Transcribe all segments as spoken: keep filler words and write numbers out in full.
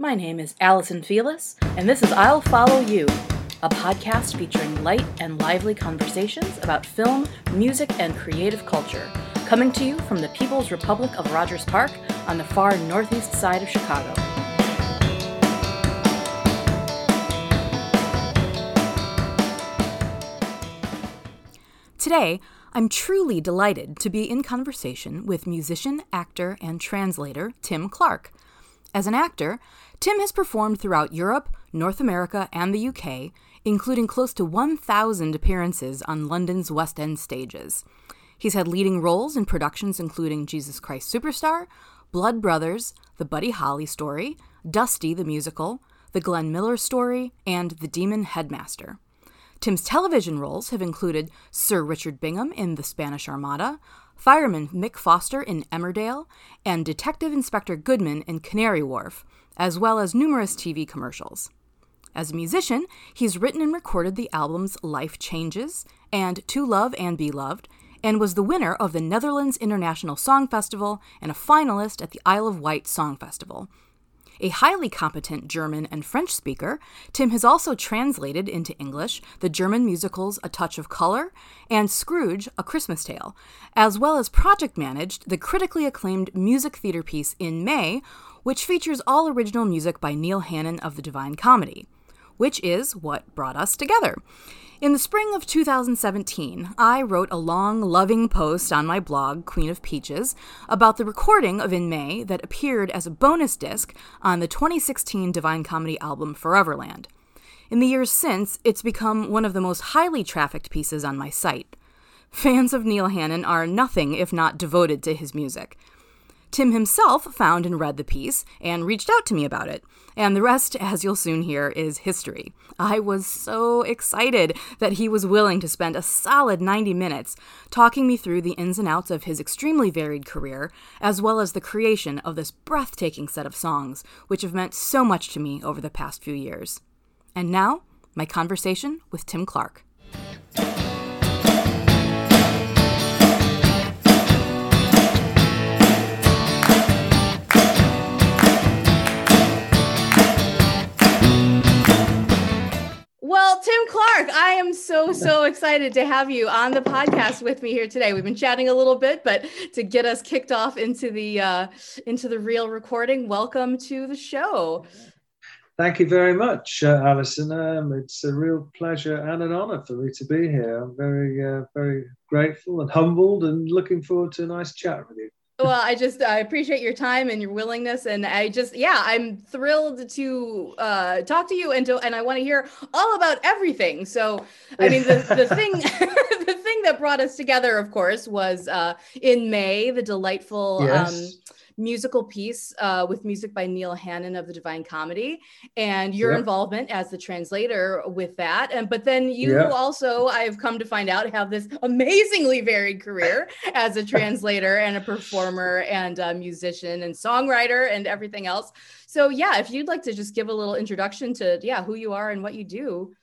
My name is Allison Felis, and this is I'll Follow You, a podcast featuring light and lively conversations about film, music, and creative culture, coming to you from the People's Republic of Rogers Park on the far northeast side of Chicago. Today, I'm truly delighted to be in conversation with musician, actor, and translator Tim Clark. As an actor, Tim has performed throughout Europe, North America, and the U K, including close to one thousand appearances on London's West End stages. He's had leading roles in productions including Jesus Christ Superstar, Blood Brothers, The Buddy Holly Story, Dusty the Musical, The Glenn Miller Story, and The Demon Headmaster. Tim's television roles have included Sir Richard Bingham in The Spanish Armada, Fireman Mick Foster in Emmerdale, and Detective Inspector Goodman in Canary Wharf, as well as numerous T V commercials. As a musician, he's written and recorded the albums Life Changes and To Love and Be Loved, and was the winner of the Netherlands International Song Festival and a finalist at the Isle of Wight Song Festival. A highly competent German and French speaker, Tim has also translated into English the German musicals A Touch of Color and Scrooge, A Christmas Tale, as well as project managed the critically acclaimed music theater piece In May, which features all original music by Neil Hannon of the Divine Comedy, which is what brought us together. In the spring of two thousand seventeen, I wrote a long, loving post on my blog, Queen of Peaches, about the recording of In May that appeared as a bonus disc on the twenty sixteen Divine Comedy album Foreverland. In the years since, it's become one of the most highly trafficked pieces on my site. Fans of Neil Hannon are nothing if not devoted to his music. Tim himself found and read the piece and reached out to me about it. And the rest, as you'll soon hear, is history. I was so excited that he was willing to spend a solid ninety minutes talking me through the ins and outs of his extremely varied career, as well as the creation of this breathtaking set of songs, which have meant so much to me over the past few years. And now, my conversation with Tim Clark. Well, Tim Clark, I am so, so excited to have you on the podcast with me here today. We've been chatting a little bit, but to get us kicked off into the uh, into the real recording, welcome to the show. Thank you very much, uh, Alison. Um, it's a real pleasure and an honor for me to be here. I'm very, uh, very grateful and humbled and looking forward to a nice chat with you. Well, I just, I appreciate your time and your willingness. And I just, yeah, I'm thrilled to uh, talk to you and to, and I want to hear all about everything. So, I mean, the, the thing, the thing that brought us together, of course, was uh, In May, the delightful yes. um, musical piece uh, with music by Neil Hannon of the Divine Comedy, and your yep. involvement as the translator with that. And, but then you yep. also, I've come to find out, have this amazingly varied career as a translator and a performer. And a musician and songwriter and everything else. So yeah, if you'd like to just give a little introduction to yeah who you are and what you do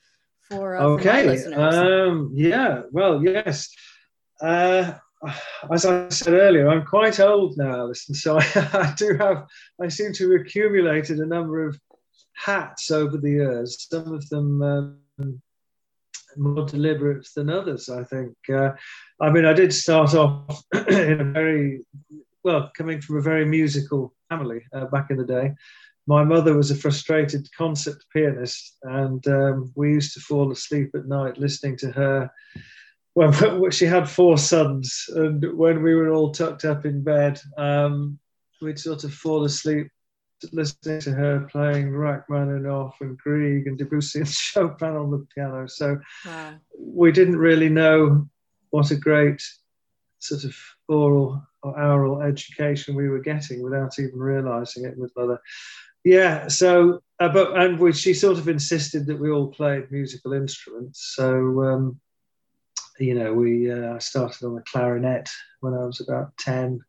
for, uh, okay. for my listeners. Um, yeah, well, yes. Uh, as I said earlier, I'm quite old now, Alison, so I, I do have, I seem to have accumulated a number of hats over the years, some of them um, more deliberate than others, I think. Uh, I mean, I did start off in a very, well, coming from a very musical family uh, back in the day. My mother was a frustrated concert pianist, and um, we used to fall asleep at night listening to her. Well, she had four sons, and when we were all tucked up in bed, um, we'd sort of fall asleep listening to her playing Rachmaninoff and Grieg and Debussy and Chopin on the piano. So wow. we didn't really know what a great sort of oral or aural education we were getting without even realising it with mother. Yeah, so, uh, but, and we, she sort of insisted that we all played musical instruments. So, um, you know, we uh, started on the clarinet when I was about ten.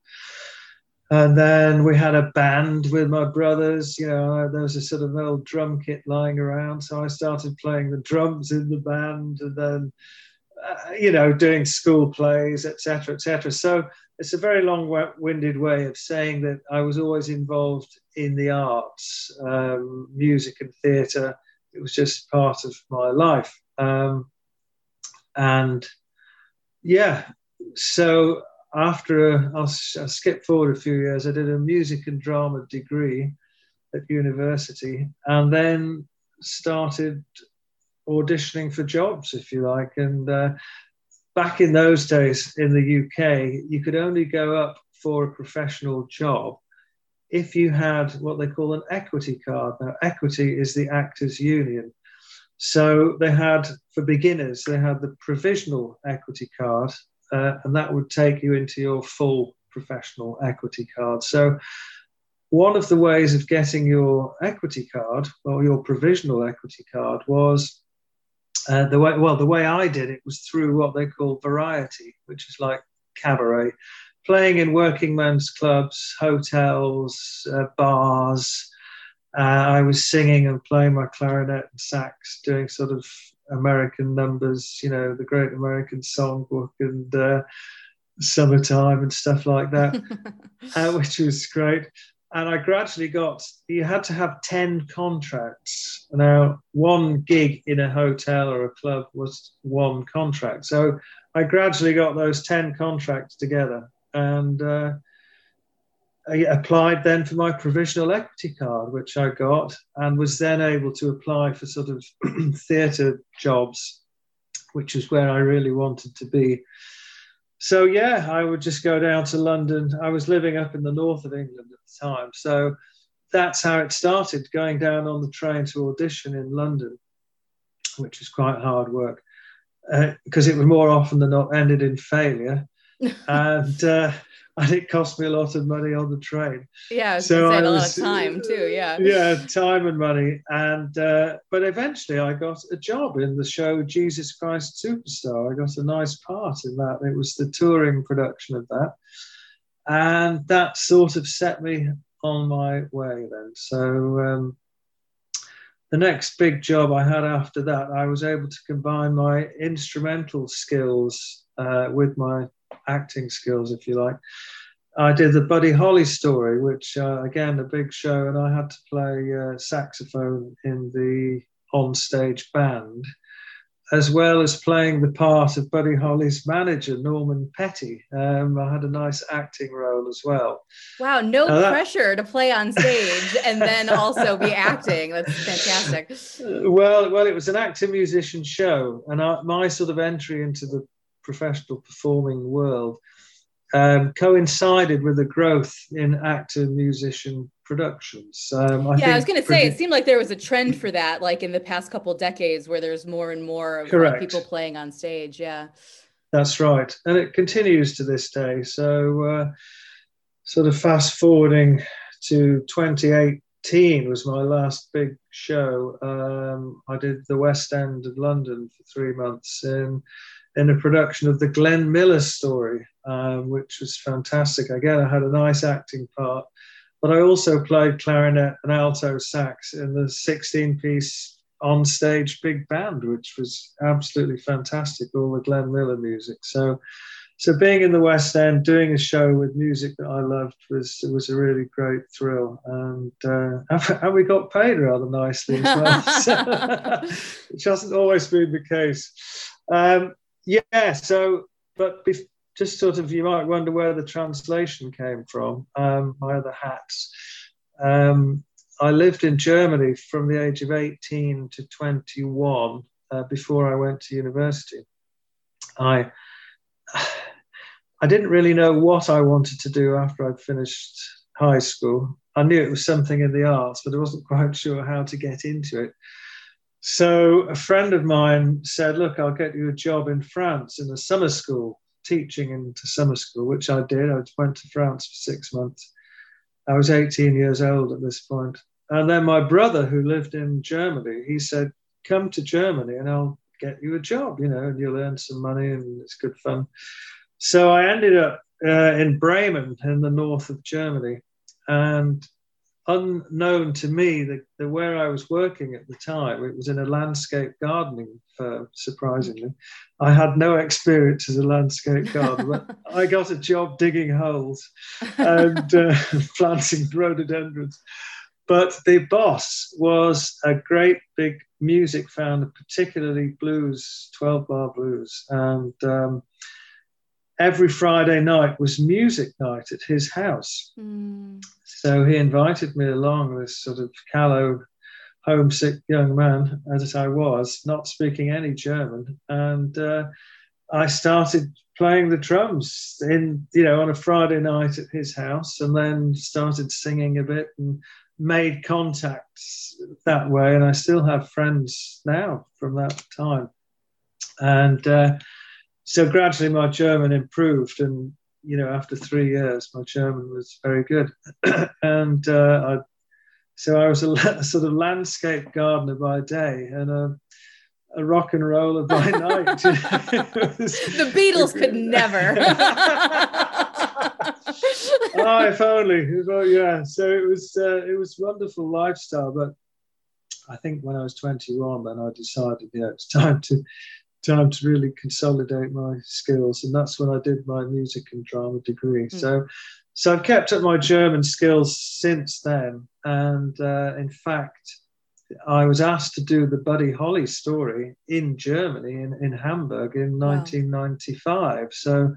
And then we had a band with my brothers. You know, there was a sort of old drum kit lying around, so I started playing the drums in the band. And then uh, you know, doing school plays, et cetera, et cetera. So it's a very long-winded way of saying that I was always involved in the arts, um, music and theatre. It was just part of my life. Um, and, yeah, so after, a, I'll, I'll skip forward a few years, I did a music and drama degree at university and then started auditioning for jobs, if you like. And uh, back in those days in the U K, you could only go up for a professional job if you had what they call an equity card. Now, equity is the Actors' Union. So they had, for beginners, they had the provisional equity card, uh, and that would take you into your full professional equity card. So one of the ways of getting your equity card or your provisional equity card was uh, the way, well, the way I did it was through what they call variety, which is like cabaret, playing in working men's clubs, hotels, uh, bars. Uh, I was singing and playing my clarinet and sax, doing sort of American numbers, you know, the Great American Songbook and uh, Summertime and stuff like that, uh, which was great. And I gradually got, you had to have ten contracts. Now, one gig in a hotel or a club was one contract. So I gradually got those ten contracts together and uh, I applied then for my provisional equity card, which I got, and was then able to apply for sort of theatre jobs, which is where I really wanted to be. So, yeah, I would just go down to London. I was living up in the north of England at the time. So that's how it started, going down on the train to audition in London, which was quite hard work because uh, it was more often than not ended in failure. and uh, and it cost me a lot of money on the train. Yeah, I was so I a was, lot of time too, yeah. Yeah, time and money. And uh, but eventually I got a job in the show Jesus Christ Superstar. I got a nice part in that. It was the touring production of that. And that sort of set me on my way then. So um, the next big job I had after that, I was able to combine my instrumental skills uh, with my acting skills, if you like. I did The Buddy Holly Story, which uh, again, a big show, and I had to play uh, saxophone in the on-stage band, as well as playing the part of Buddy Holly's manager, Norman Petty. Um, I had a nice acting role as well. Wow, no that... pressure to play on stage and then also be acting. That's fantastic. Well, well, it was an actor-musician show, and I, my sort of entry into the professional performing world um, coincided with the growth in actor musician productions. Um, I yeah, think I was going to say, pretty... it seemed like there was a trend for that, like in the past couple of decades where there's more and more of like, people playing on stage. Yeah, that's right. And it continues to this day. So uh, sort of fast forwarding to twenty eighteen was my last big show. Um, I did the West End of London for three months in in a production of The Glenn Miller Story, uh, which was fantastic. Again, I had a nice acting part, but I also played clarinet and alto sax in the sixteen-piece on-stage big band, which was absolutely fantastic, all the Glenn Miller music. So so being in the West End, doing a show with music that I loved was was a really great thrill. And, uh, and we got paid rather nicely as well, so, which hasn't always been the case. Um, Yeah, so, but bef- just sort of, you might wonder where the translation came from, um, my other hats. Um, I lived in Germany from the age of eighteen to twenty-one uh, before I went to university. I I didn't really know what I wanted to do after I'd finished high school. I knew it was something in the arts, but I wasn't quite sure how to get into it. So a friend of mine said, look, I'll get you a job in France in the summer school, teaching into summer school, which I did. I went to France for six months. I was eighteen years old at this point. And then my brother, who lived in Germany, he said, come to Germany and I'll get you a job, you know, and you'll earn some money and it's good fun. So I ended up uh, in Bremen in the north of Germany. And unknown to me, the, the where I was working at the time, it was in a landscape gardening firm, surprisingly. I had no experience as a landscape gardener. I got a job digging holes and uh, planting rhododendrons. But the boss was a great big music fan, particularly blues, twelve-bar blues. And um, every Friday night was music night at his house. Mm. So he invited me along, this sort of callow, homesick young man, as I was, not speaking any German. And uh, I started playing the drums in, you know, on a Friday night at his house, and then started singing a bit and made contacts that way, and I still have friends now from that time. And uh, so gradually my German improved, and you know, after three years my German was very good. And uh, I, so I was a, la- a sort of landscape gardener by day and a, a rock and roller by night. The Beatles could never. Oh, if only. Well, yeah. So it was uh, it was wonderful lifestyle. But I think when I was twenty-one, then I decided, yeah, it's time to time to really consolidate my skills, and that's when I did my music and drama degree. Mm. So, so I've kept up my German skills since then, and uh, in fact, I was asked to do the Buddy Holly story in Germany in, in Hamburg in wow. nineteen ninety-five. So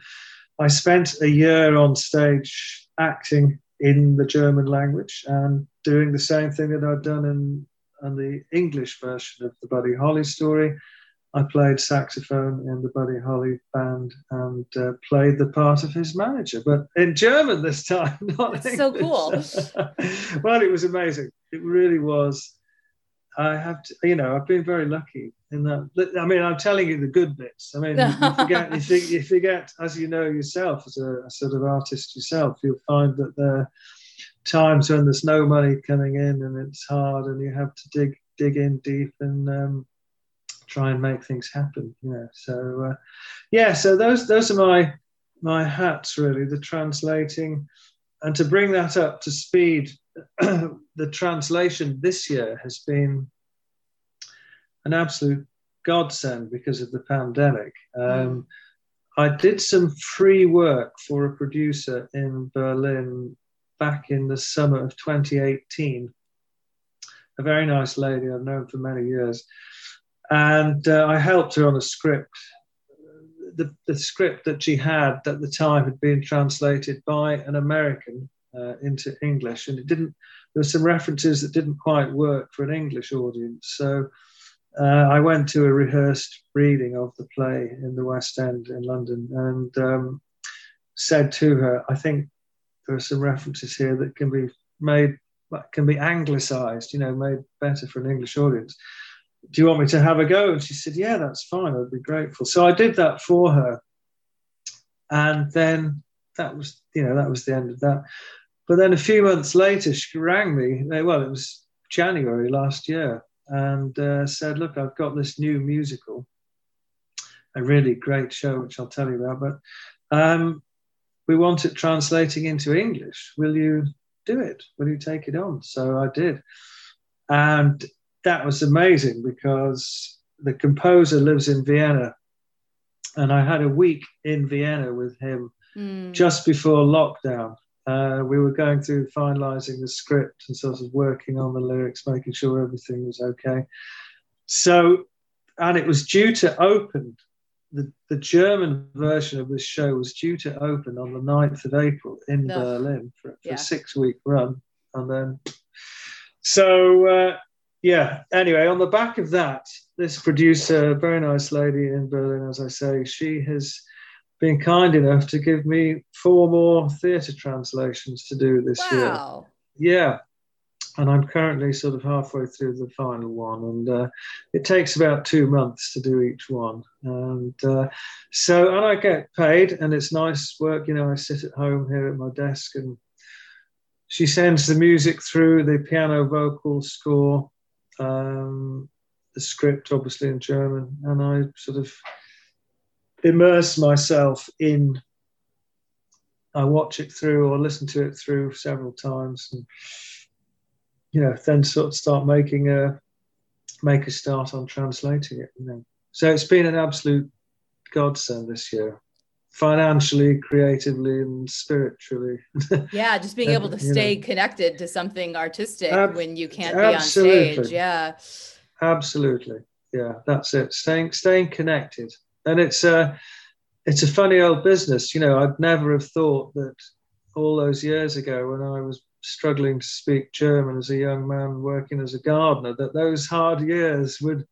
I spent a year on stage acting in the German language and doing the same thing that I'd done in, in the English version of the Buddy Holly story. I played saxophone in the Buddy Holly band and uh, played the part of his manager, but in German this time, not That's English. So cool. Well, it was amazing. It really was. I have to, you know, I've been very lucky in that. I mean, I'm telling you the good bits. I mean, you, you forget, you, think, you forget, as you know yourself, as a, a sort of artist yourself, you'll find that there are times when there's no money coming in and it's hard, and you have to dig, dig in deep and um, try and make things happen. You know, so uh, yeah. So those, those are my, my hats really. The translating, and to bring that up to speed. The translation this year has been an absolute godsend because of the pandemic. Um, I did some free work for a producer in Berlin back in the summer of twenty eighteen. A very nice lady I've known for many years. And uh, I helped her on a script. The, the script that she had at the time had been translated by an American Uh, into English, and it didn't, there were some references that didn't quite work for an English audience, so uh, I went to a rehearsed reading of the play in the West End in London and um, said to her, I think there are some references here that can be made, can be anglicised, you know, made better for an English audience. Do you want me to have a go? And she said, yeah, that's fine, I'd be grateful. So I did that for her, and then that was, you know, that was the end of that. But then a few months later, she rang me, well, it was January last year, and uh, said, look, I've got this new musical, a really great show, which I'll tell you about, but um, we want it translating into English. Will you do it? Will you take it on? So I did. And that was amazing because the composer lives in Vienna, and I had a week in Vienna with him mm. just before lockdown. Uh, we were going through finalising the script and sort of working on the lyrics, making sure everything was okay. So, and it was due to open, the, the German version of this show was due to open on the ninth of April in no. Berlin for, for yeah. a six-week run. And then, so, uh, yeah, anyway, on the back of that, this producer, very nice lady in Berlin, as I say, she has been kind enough to give me four more theatre translations to do this wow. year. Yeah. And I'm currently sort of halfway through the final one. And uh, it takes about two months to do each one. And uh, so, and I get paid, and it's nice work. You know, I sit at home here at my desk, and she sends the music through, the piano, vocal, score, um, the script, obviously in German. And I sort of immerse myself in, I watch it through or listen to it through several times, and you know, then sort of start making a make a start on translating it. You know, so it's been an absolute godsend this year, financially, creatively, and spiritually. Yeah, just being able to stay know. connected to something artistic Ab- when you can't absolutely. be on stage. Yeah, absolutely. Yeah, that's it. Staying staying connected, and it's a it's a funny old business. You know, I'd never have thought that all those years ago when I was struggling to speak German as a young man working as a gardener, that those hard years would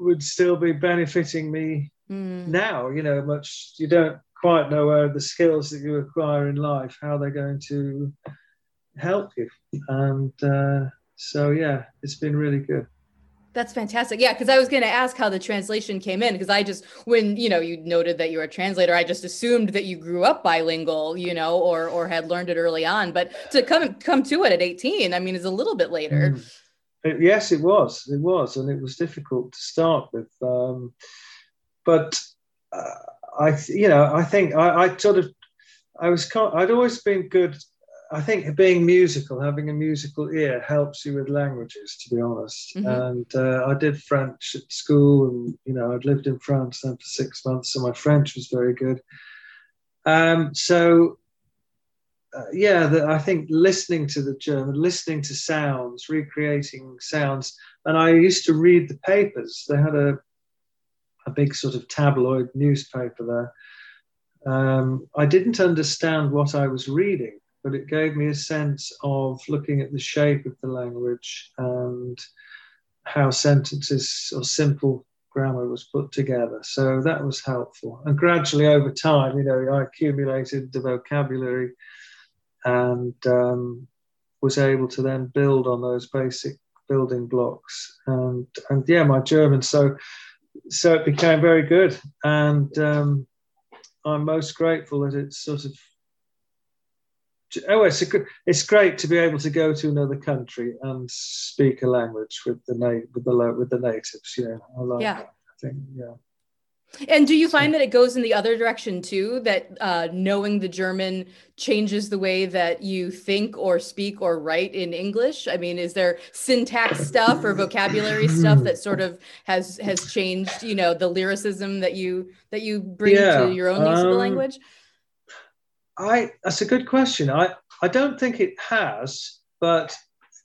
would still be benefiting me mm. now. You know, much you don't quite know where the skills that you acquire in life, how they're going to help you. And uh, so, yeah, it's been really good. That's fantastic. Yeah, because I was going to ask how the translation came in, because I just, when, you know, you noted that you were a translator, I just assumed that you grew up bilingual, you know, or or had learned it early on. But to come come to it at eighteen, I mean, is a little bit later. Mm. It, yes, it was. It was. And it was difficult to start with. Um, but, uh, I, th- you know, I think I, I sort of, I was, con- I'd always been good. I think being musical, having a musical ear helps you with languages, to be honest. Mm-hmm. And uh, I did French at school, and, you know, I'd lived in France then for six months, so my French was very good. Um, so, uh, yeah, the, I think listening to the German, listening to sounds, recreating sounds. And I used to read the papers. They had a, a big sort of tabloid newspaper there. Um, I didn't understand what I was reading, but it gave me a sense of looking at the shape of the language and how sentences or simple grammar was put together. So that was helpful. And gradually over time, you know, I accumulated the vocabulary and um, was able to then build on those basic building blocks. And, and yeah, my German, so so it became very good. And um, I'm most grateful that it's sort of, Oh, it's, a, it's great to be able to go to another country and speak a language with the na- with the with the natives. Yeah, I like yeah. that. I think, yeah. And do you find so. that it goes in the other direction too? That uh, knowing the German changes the way that you think or speak or write in English? I mean, is there syntax stuff or vocabulary stuff that sort of has has changed? You know, the lyricism that you that you bring yeah. to your own use um, of the language. I that's a good question. I, I don't think it has, but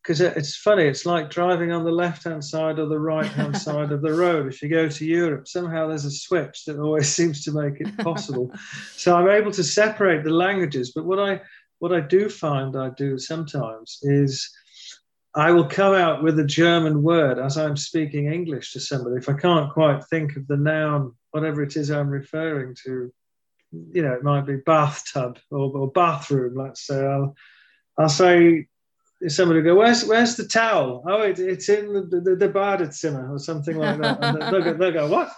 because it, it's funny, it's like driving on the left-hand side or the right-hand side of the road. If you go to Europe, somehow there's a switch that always seems to make it possible. So I'm able to separate the languages. But what I what I do find I do sometimes is I will come out with a German word as I'm speaking English to somebody. If I can't quite think of the noun, whatever it is I'm referring to, you know, it might be bathtub or, or bathroom, let's say. I'll, I'll say, somebody will go, where's where's the towel? Oh, it, it's in the, the, the badezimmer or something like that. And they'll, they'll go, what?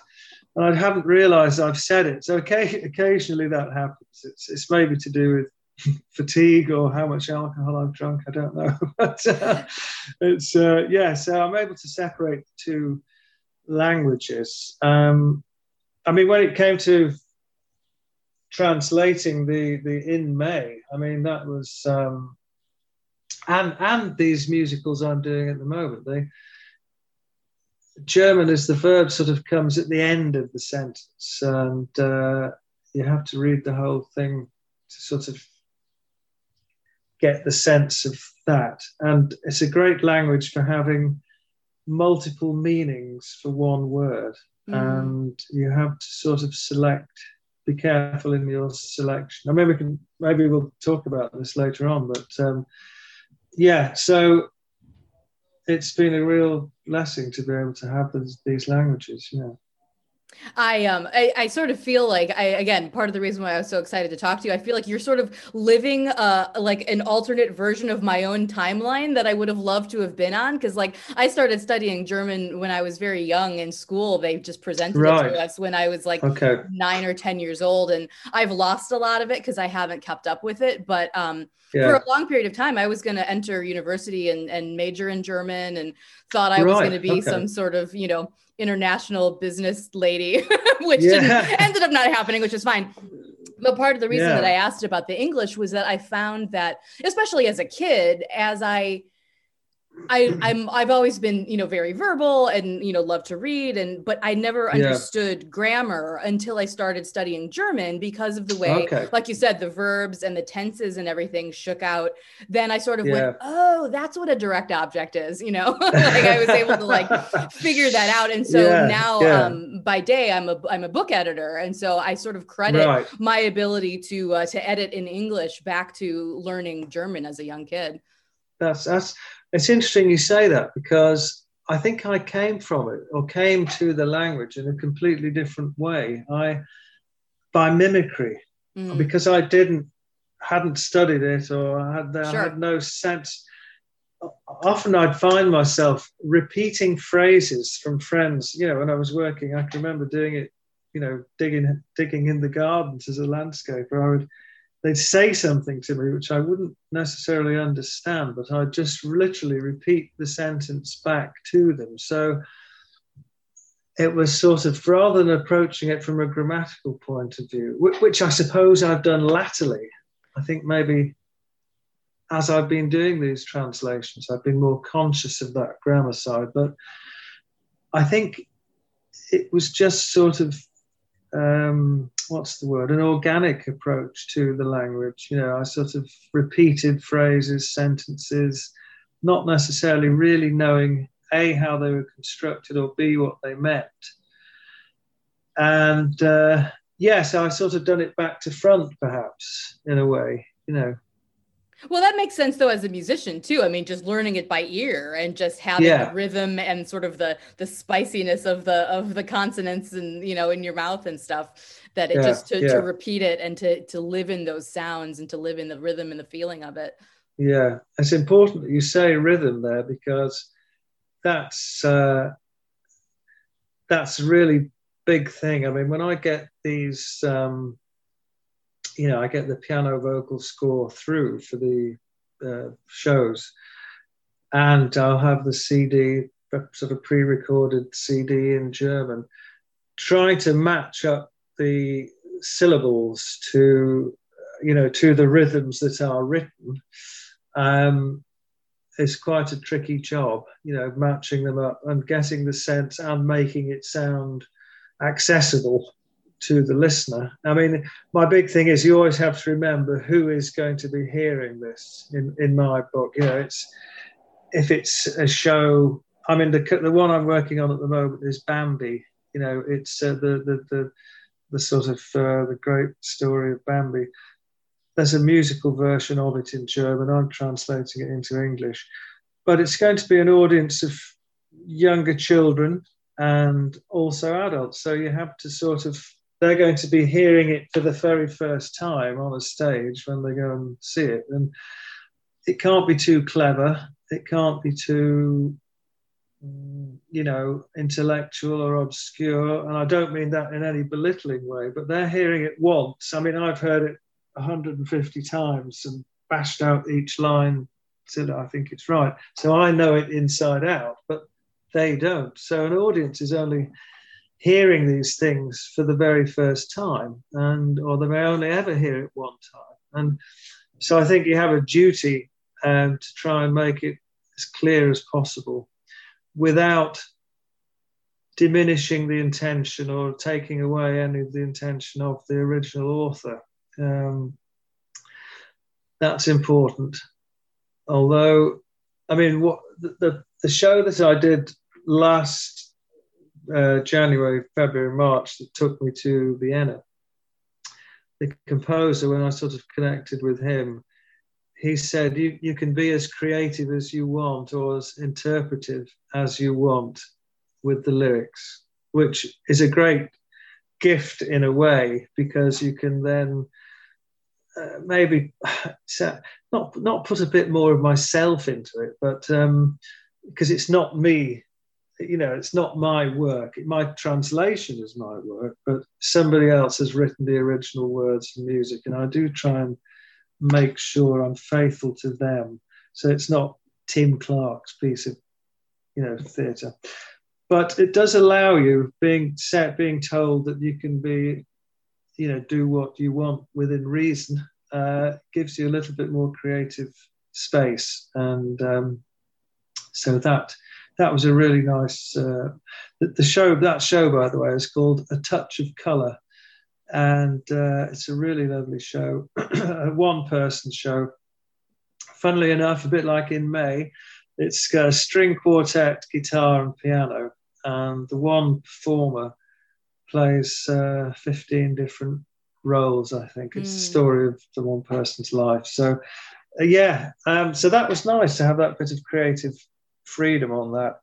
And I haven't realised I've said it. So okay, occasionally that happens. It's, it's maybe to do with fatigue or how much alcohol I've drunk, I don't know. But uh, it's, uh, yeah, so I'm able to separate the two languages. Um, I mean, when it came to translating the the In May, I mean, that was um and and these musicals I'm doing at the moment, they German as the verb sort of comes at the end of the sentence, and uh you have to read the whole thing to sort of get the sense of that. And it's a great language for having multiple meanings for one word, mm. and you have to sort of select be careful in your selection. I mean, we can, maybe we'll talk about this later on, but um, yeah, so it's been a real blessing to be able to have these, these languages, yeah. I um I, I sort of feel like I again part of the reason why I was so excited to talk to you, I feel like you're sort of living uh like an alternate version of my own timeline that I would have loved to have been on, because like I started studying German when I was very young in school. They just presented right. it to us when I was like okay. nine or ten years old, and I've lost a lot of it because I haven't kept up with it. But um yeah. for a long period of time I was going to enter university and and major in German, and thought I right. was going to be okay. some sort of, you know, international business lady, which yeah. didn't, ended up not happening, which is fine. But part of the reason yeah. that I asked about the English was that I found that, especially as a kid, as I I, I'm, I've always been, you know, very verbal and, you know, love to read. And, but I never understood yeah. grammar until I started studying German because of the way, okay. like you said, the verbs and the tenses and everything shook out. Then I sort of yeah. went, oh, that's what a direct object is, you know, like I was able to like figure that out. And so yeah. now yeah. Um, by day, I'm a, I'm a book editor. And so I sort of credit right. my ability to, uh, to edit in English back to learning German as a young kid. That's, that's, it's interesting you say that, because I think I came from it or came to the language in a completely different way. I, by mimicry, mm. because I didn't, hadn't studied it or I had, sure. I had no sense. Often I'd find myself repeating phrases from friends, you know, when I was working. I can remember doing it, you know, digging, digging in the gardens as a landscaper. I would, they'd say something to me which I wouldn't necessarily understand, but I'd just literally repeat the sentence back to them. So it was sort of, rather than approaching it from a grammatical point of view, which I suppose I've done latterly, I think maybe as I've been doing these translations, I've been more conscious of that grammar side. But I think it was just sort of, um, what's the word, an organic approach to the language. You know, I sort of repeated phrases, sentences, not necessarily really knowing A, how they were constructed, or B, what they meant. And uh, yes, yeah, so I sort of done it back to front, perhaps, in a way, you know. Well, that makes sense, though, as a musician, too. I mean, just learning it by ear and just having yeah. the rhythm and sort of the the spiciness of the of the consonants and, you know, in your mouth and stuff, that it yeah, just to, yeah. to repeat it and to, to live in those sounds and to live in the rhythm and the feeling of it. Yeah, it's important that you say rhythm there, because that's uh, that's a really big thing. I mean, when I get these... Um, you know, I get the piano vocal score through for the uh, shows, and I'll have the C D, sort of pre-recorded C D in German, trying to match up the syllables to, you know, to the rhythms that are written. Um, it's quite a tricky job, you know, matching them up and getting the sense and making it sound accessible to the listener. I mean, my big thing is you always have to remember who is going to be hearing this in, in my book. You know, it's, if it's a show, I mean, the the one I'm working on at the moment is Bambi. You know, it's uh, the, the, the, the sort of uh, the great story of Bambi. There's a musical version of it in German. I'm translating it into English. But it's going to be an audience of younger children and also adults. So you have to sort of, they're going to be hearing it for the very first time on a stage when they go and see it. And it can't be too clever. It can't be too, you know, intellectual or obscure. And I don't mean that in any belittling way, but they're hearing it once. I mean, I've heard it one hundred fifty times and bashed out each line so that I think it's right. So I know it inside out, but they don't. So an audience is only hearing these things for the very first time, and or they may only ever hear it one time. And so I think you have a duty um, to try and make it as clear as possible without diminishing the intention or taking away any of the intention of the original author. Um, that's important. Although, I mean, what the, the show that I did last Uh, January, February, March, that took me to Vienna. The composer, when I sort of connected with him, he said, you, you can be as creative as you want or as interpretive as you want with the lyrics, which is a great gift in a way, because you can then uh, maybe not, not put a bit more of myself into it, but um, because it's not me. You know, it's not my work. My translation is my work, but somebody else has written the original words and music, and I do try and make sure I'm faithful to them. So it's not Tim Clark's piece of, you know, theatre. But it does allow you being set, being told that you can be, you know, do what you want within reason. Uh, gives you a little bit more creative space, and um, So that that was a really nice. Uh, the, the show that show, by the way, is called A Touch of Color, and uh, it's a really lovely show, a one-person show. Funnily enough, a bit like In May, it's got a string quartet, guitar, and piano, and the one performer plays uh, fifteen different roles. I think it's mm. the story of the one person's life. So, uh, yeah, um, so that was nice to have that bit of creative freedom on that.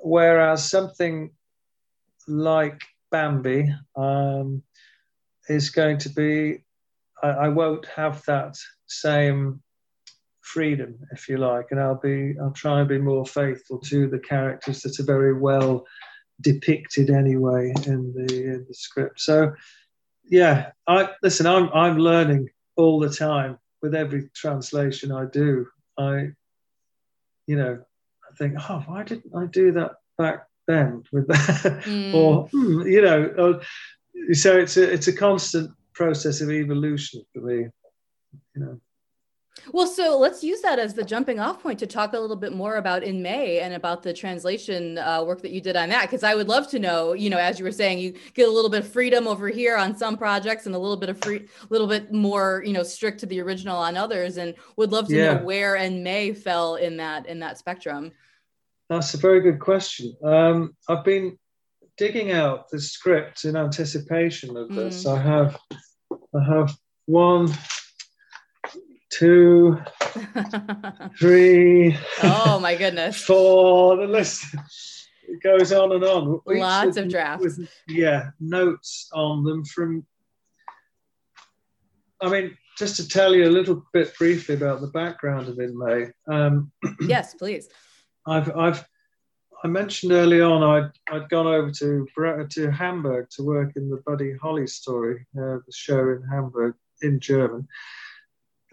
Whereas something like Bambi um, is going to be, I, I won't have that same freedom, if you like, and I'll be, I'll try and be more faithful to the characters that are very well depicted anyway in the, in the script. So, yeah, I listen. I'm I'm learning all the time with every translation I do. I, you know, I think, oh, why didn't I do that back then with that, mm. or mm, you know, or, so it's a it's a constant process of evolution for me, you know. Well, so let's use that as the jumping off point to talk a little bit more about In May and about the translation uh, work that you did on that. Because I would love to know, you know, as you were saying, you get a little bit of freedom over here on some projects and a little bit of free, little bit more, you know, strict to the original on others. And would love to yeah. know where In May fell in that in that spectrum. That's a very good question. Um, I've been digging out the script in anticipation of this. Mm. I have, I have one. Two, three. Oh my goodness! Four. The list it goes on and on. Each Lots with, of drafts. With, yeah, notes on them from. I mean, just to tell you a little bit briefly about the background of In May. Um, yes, please. I've I've I mentioned early on I'd I'd gone over to to Hamburg to work in The Buddy Holly Story, uh, the show in Hamburg in German.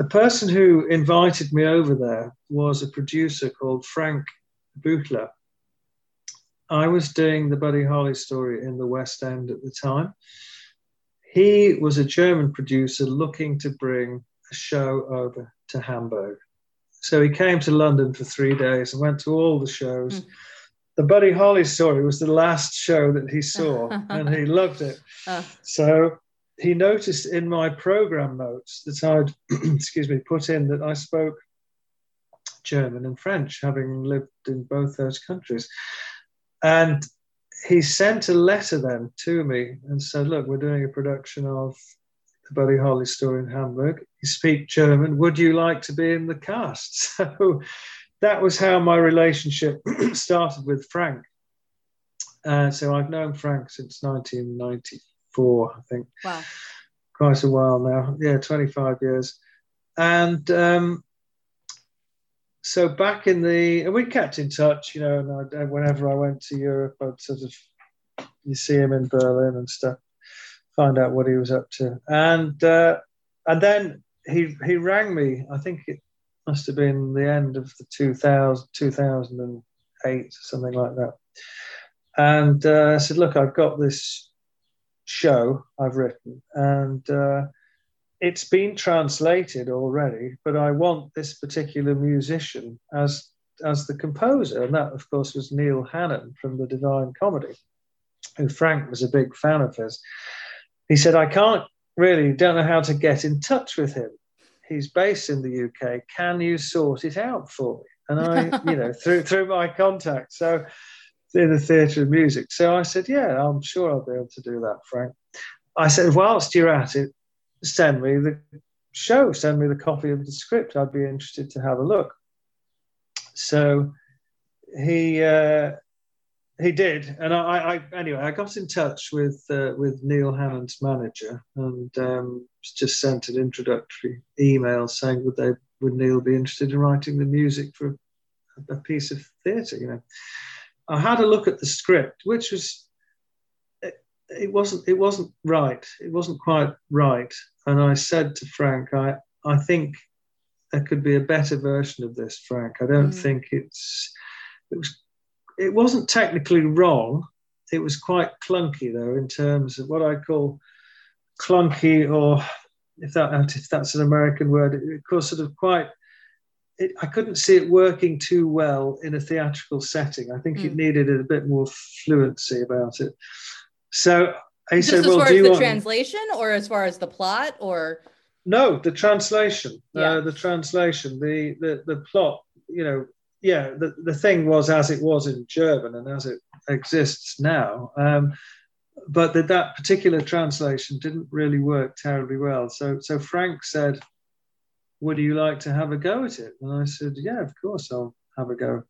The person who invited me over there was a producer called Frank Buchler. I was doing The Buddy Holly Story in the West End at the time. He was a German producer looking to bring a show over to Hamburg. So he came to London for three days and went to all the shows. Mm. The Buddy Holly Story was the last show that he saw and he loved it. Oh. So he noticed in my program notes that I'd, excuse me, put in that I spoke German and French, having lived in both those countries. And he sent a letter then to me and said, look, we're doing a production of The Buddy Holly Story in Hamburg. You speak German. Would you like to be in the cast? So that was how my relationship started with Frank. Uh, so I've known Frank since nineteen ninety. Four, I think. Wow. Quite a while now. Yeah, twenty-five years. And um, so back in the, and we kept in touch, you know, and I, whenever I went to Europe, I'd sort of, you see him in Berlin and stuff, find out what he was up to. And uh, and then he he rang me, I think it must have been the end of the two thousand, two thousand eight, something like that. And uh, I said, look, I've got this show I've written and uh, it's been translated already, but I want this particular musician as as the composer, and that of course was Neil Hannon from the Divine Comedy, who Frank was a big fan of his. He said, I can't really don't know how to get in touch with him. He's based in the U K. Can you sort it out for me? And I, you know, through through my contacts. So in the theatre of music. So I said, yeah, I'm sure I'll be able to do that, Frank. I said, whilst you're at it, send me the show, send me the copy of the script. I'd be interested to have a look. So he uh, he did. And I, I anyway, I got in touch with uh, with Neil Hannon's manager and um, just sent an introductory email saying, would they would Neil be interested in writing the music for a, a piece of theatre, you know? I had a look at the script, which was, it, it wasn't, it wasn't right. It wasn't quite right. And I said to Frank, I, I think there could be a better version of this, Frank. I don't mm. think it's, it was, it wasn't technically wrong. It was quite clunky though, in terms of what I call clunky, or if that, if that's an American word, it, it was sort of quite it, I couldn't see it working too well in a theatrical setting. I think mm. it needed a bit more fluency about it. So I Just said, as well, far do as you the want... translation, or as far as the plot, or no, the translation, yeah. uh, the translation, the, the the plot. You know, yeah, the the thing was as it was in German and as it exists now. Um, but that that particular translation didn't really work terribly well. So so Frank said, "Would you like to have a go at it?" And I said, "Yeah, of course, I'll have a go."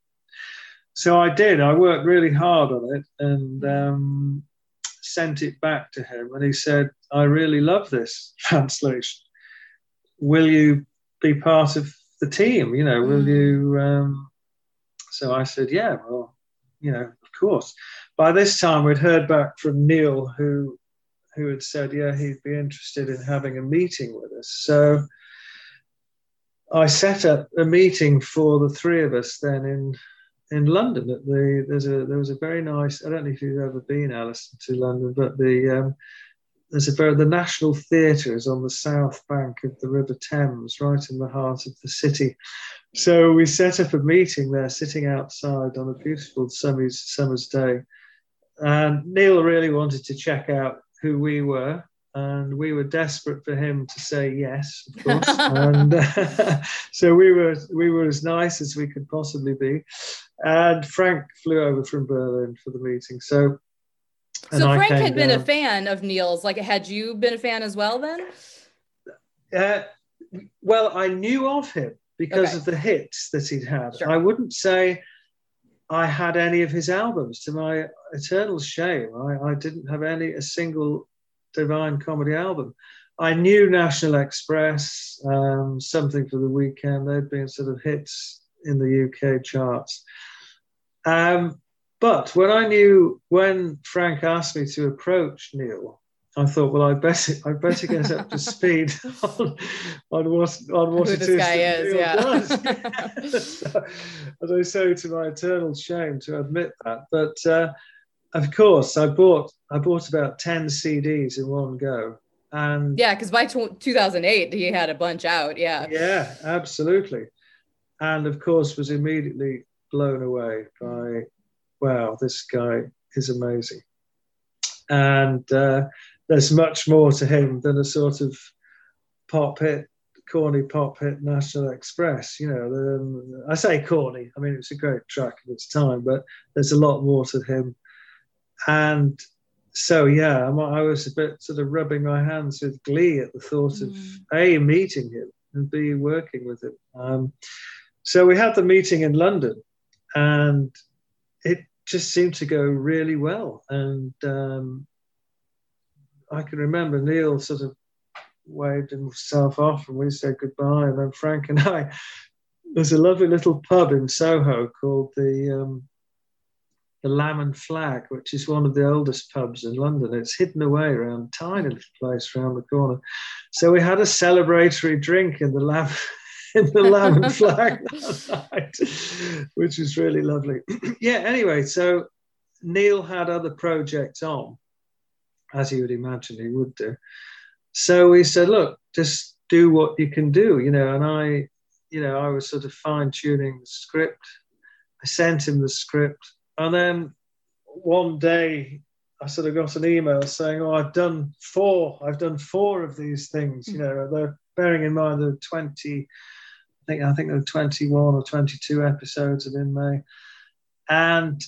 So I did. I worked really hard on it, and um, sent it back to him, and he said, "I really love this translation. Will you be part of the team? You know, will you?" Um... So I said, "Yeah, well, you know, of course." By this time, we'd heard back from Neil, who who had said, "Yeah, he'd be interested in having a meeting with us." So I set up a meeting for the three of us then in. In London, at the there's a there was a very nice. I don't know if you've ever been, Alison, to London, but the um, there's a very the National Theatre is on the south bank of the River Thames, right in the heart of the city. So we set up a meeting there, sitting outside on a beautiful summer's summer's day, and Neil really wanted to check out who we were. And we were desperate for him to say yes, of course. and uh, so we were we were as nice as we could possibly be. And Frank flew over from Berlin for the meeting. So, so Frank had been down. a fan of Neil's. Like, had you been a fan as well then? Uh, well, I knew of him because okay. of the hits that he'd had. Sure. I wouldn't say I had any of his albums. To my eternal shame, I, I didn't have any a single. Divine Comedy album. I knew National Express, um, Something for the Weekend. They'd been sort of hits in the U K charts. Um, but when I knew, when Frank asked me to approach Neil, I thought, well, I better, I better get up to speed on, on what, on what it is that Neil yeah. does. so, as I say, to my eternal shame to admit that. But uh, of course, I bought I bought about ten C Ds in one go, and yeah, because by t- two thousand eight he had a bunch out. Yeah, yeah, absolutely, and of course was immediately blown away by, wow, this guy is amazing, and uh, there's much more to him than a sort of pop hit, corny pop hit National Express. You know, um, I say corny. I mean, it's a great track of its time, but there's a lot more to him. And so, yeah, I was a bit sort of rubbing my hands with glee at the thought mm. of, A, meeting him and, B, working with him. Um, so we had the meeting in London, and it just seemed to go really well. And um, I can remember Neil sort of waved himself off and we said goodbye. And then Frank and I, there's a lovely little pub in Soho called the... Um, The Lamb and Flag, which is one of the oldest pubs in London. It's hidden away around a tiny little place around the corner. So we had a celebratory drink in the Lamb, in the Lamb and Flag that night, which was really lovely. yeah, anyway, so Neil had other projects on, as you would imagine he would do. So we said, look, just do what you can do, you know, and I, you know, I was sort of fine-tuning the script. I sent him the script. And then one day I sort of got an email saying, oh, I've done four, I've done four of these things, you know, they're bearing in mind there were twenty, I think, I think there were twenty-one or twenty-two episodes of In May. And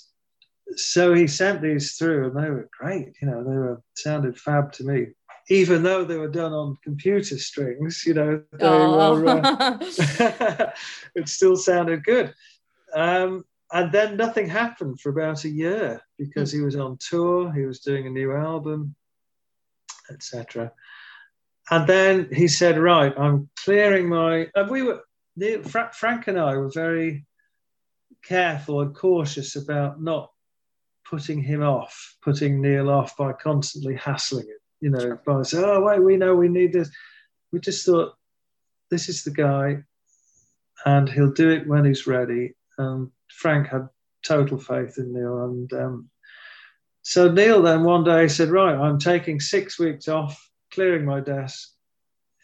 so he sent these through and they were great, you know, they were sounded fab to me, even though they were done on computer strings, you know, they oh. were, uh, it still sounded good. Um, And then nothing happened for about a year because he was on tour, he was doing a new album, et cetera. And then he said, right, I'm clearing my... And we were... Frank and I were very careful and cautious about not putting him off, putting Neil off by constantly hassling him, you know, sure. by saying, oh, wait, we know we need this. We just thought, this is the guy and he'll do it when he's ready. Um, Frank had total faith in Neil, and um, so Neil then one day said, right, I'm taking six weeks off, clearing my desk.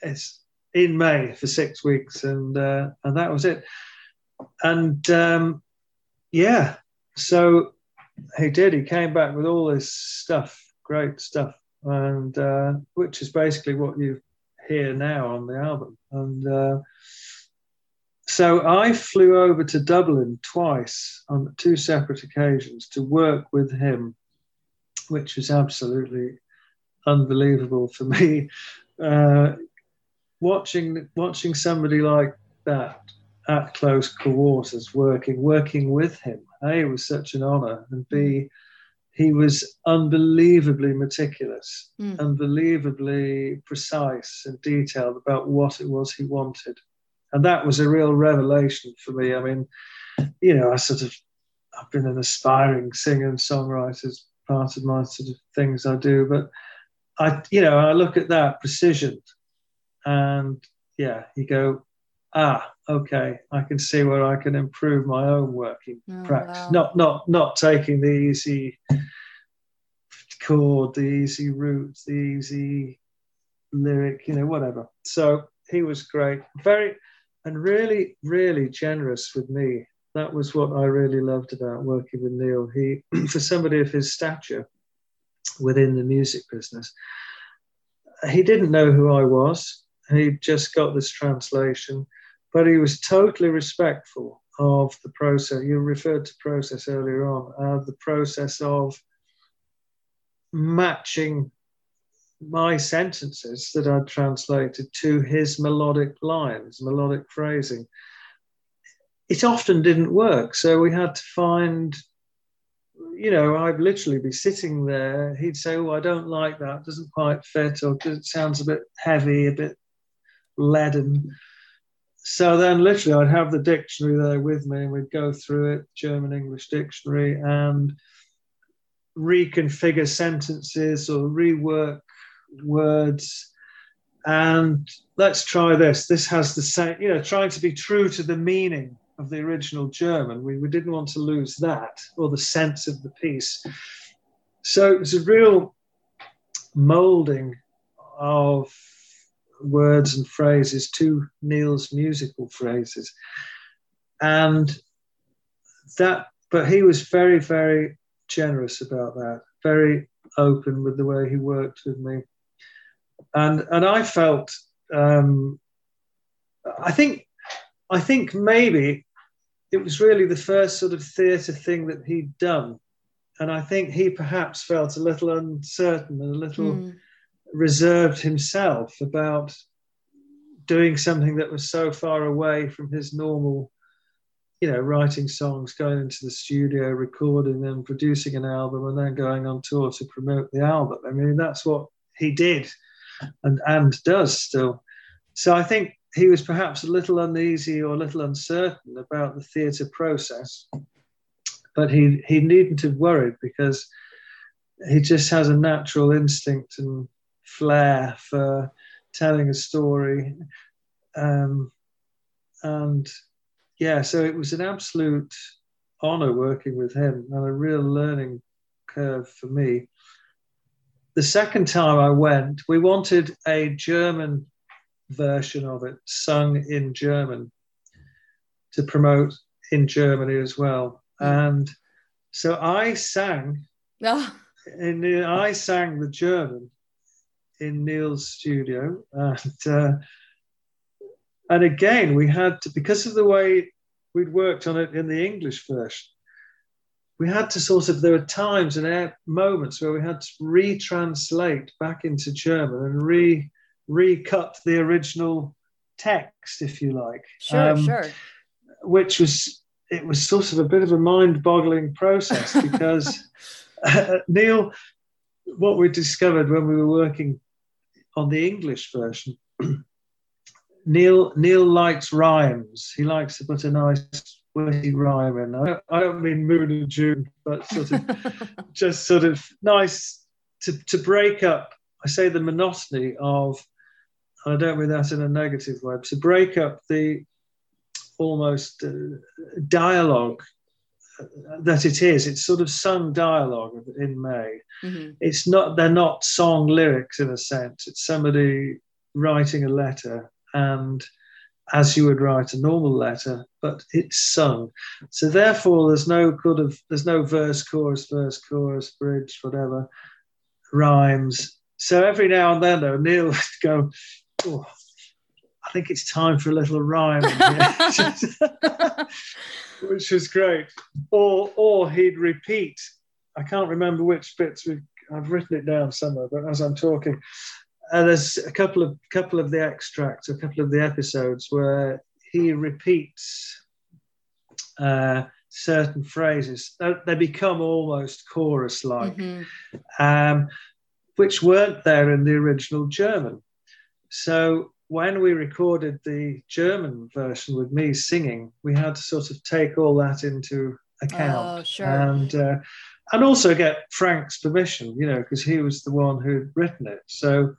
It's in May for six weeks, and uh, and that was it. and um, yeah, so he did. He came back with all this stuff, great stuff, and uh, which is basically what you hear now on the album. And uh, so I flew over to Dublin twice on two separate occasions to work with him, which was absolutely unbelievable for me. Uh, watching watching somebody like that at close quarters, working working with him, A, it was such an honour, and B, he was unbelievably meticulous, mm. unbelievably precise and detailed about what it was he wanted. And that was a real revelation for me. I mean, you know, I sort of, I've been an aspiring singer and songwriter as part of my sort of things I do, but I, you know, I look at that precision and yeah, you go, ah, okay, I can see where I can improve my own working oh, practice. Wow. Not, not, not taking the easy chord, the easy route, the easy lyric, you know, whatever. So he was great. Very, and really, really generous with me. That was what I really loved about working with Neil. He, for somebody of his stature within the music business, he didn't know who I was. He just got this translation, but he was totally respectful of the process. You referred to process earlier on, uh, the process of matching my sentences that I'd translated to his melodic lines, melodic phrasing. It often didn't work, so we had to find, you know, I'd literally be sitting there, he'd say, oh, I don't like that, it doesn't quite fit, or it sounds a bit heavy, a bit leaden. So then literally I'd have the dictionary there with me and we'd go through it, German English dictionary, and reconfigure sentences or rework words. And let's try this. This has the same, you know, trying to be true to the meaning of the original German. We, we didn't want to lose that or the sense of the piece. So it was a real moulding of words and phrases to Neil's musical phrases. And that, but he was very, very generous about that, very open with the way he worked with me. And and I felt, um, I think, I think maybe it was really the first sort of theatre thing that he'd done, and I think he perhaps felt a little uncertain and a little mm. reserved himself about doing something that was so far away from his normal, you know, writing songs, going into the studio, recording them, producing an album, and then going on tour to promote the album. I mean, that's what he did. And and does still. So I think he was perhaps a little uneasy or a little uncertain about the theatre process, but he, he needn't have worried because he just has a natural instinct and flair for telling a story. Um, and yeah, so it was an absolute honour working with him and a real learning curve for me. The second time I went, we wanted a German version of it sung in German to promote in Germany as well. And so I sang, oh. in, I sang the German in Neil's studio. And, uh, and again, we had to, because of the way we'd worked on it in the English version, we had to sort of, there were times and moments where we had to retranslate back into German and re recut the original text, if you like. Sure, um, sure. Which was, it was sort of a bit of a mind-boggling process because uh, Neil, what we discovered when we were working on the English version, Neil Neil likes rhymes. He likes to put a nice witty rhyme in. I don't, I don't mean moon and June, but sort of just sort of nice to, to break up, I say the monotony of, and I don't mean that in a negative way, to break up the almost uh, dialogue that it is. It's sort of sung dialogue in May. Mm-hmm. It's not, they're not song lyrics in a sense. It's somebody writing a letter and as you would write a normal letter, but it's sung. So therefore, there's no good of there's no verse, chorus, verse, chorus, bridge, whatever, rhymes. So every now and then, though, Neil would go, oh, I think it's time for a little rhyme, which was great. Or or he'd repeat. I can't remember which bits. We, I've written it down somewhere, but as I'm talking, uh, there's a couple of couple of the extracts, a couple of the episodes where he repeats uh, certain phrases. They, they become almost chorus-like, mm-hmm. um, which weren't there in the original German. So when we recorded the German version with me singing, we had to sort of take all that into account. Oh, sure. And, uh, and also get Frank's permission, you know, because he was the one who had written it. So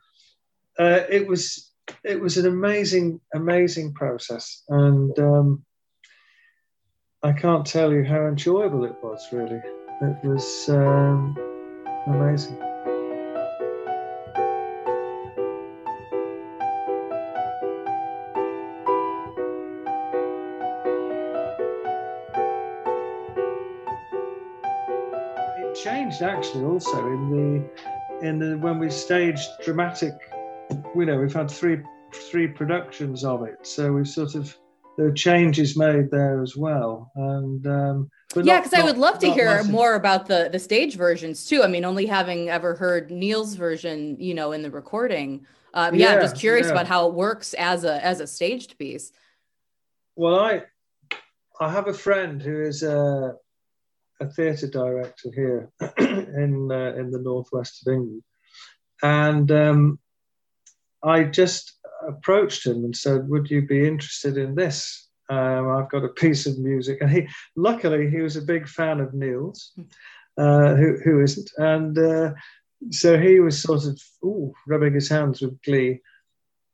uh, it was it was an amazing, amazing process. And um, I can't tell you how enjoyable it was, really. It was um, amazing. Actually, also in the in the when we staged dramatic, you know, we've had three three productions of it, so we've sort of there are changes made there as well. And um, but yeah, because I would love to hear massive. more about the the stage versions too. I mean, only having ever heard Neil's version, you know, in the recording. Um, yeah, yeah, I'm just curious yeah. about how it works as a as a staged piece. Well, I I have a friend who is a. a theatre director here in uh, in the northwest of England, and um, I just approached him and said, "Would you be interested in this? Um, I've got a piece of music." And he, luckily, he was a big fan of Neil's, uh, who who isn't, and uh, so he was sort of ooh, rubbing his hands with glee.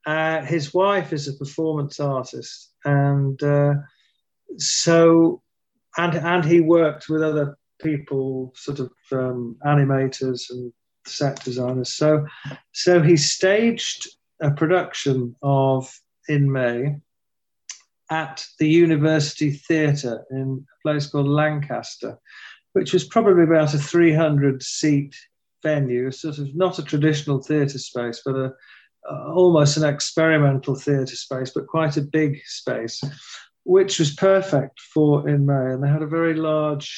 Uh, his wife is a performance artist, and uh, so. And and he worked with other people, sort of um, animators and set designers. So so he staged a production of In May at the University Theatre in a place called Lancaster, which was probably about a three hundred seat venue, sort of not a traditional theatre space, but a, a, almost an experimental theatre space, but quite a big space, which was perfect for In May. And they had a very large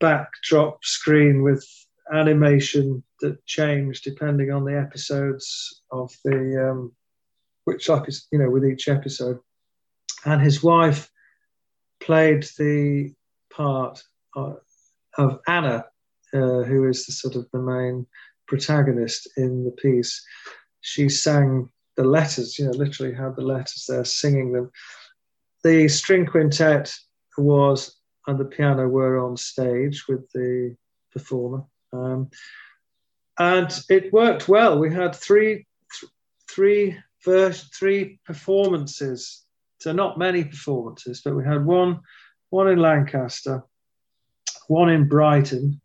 backdrop screen with animation that changed depending on the episodes of the, um, which, you know, with each episode. And his wife played the part of, of Anna, uh, who is the sort of the main protagonist in the piece. She sang the letters, you know, literally had the letters there singing them. The string quintet was, and the piano were on stage with the performer. Um, and it worked well. We had three, th- three, verse, three performances. So not many performances, but we had one, one in Lancaster, one in Brighton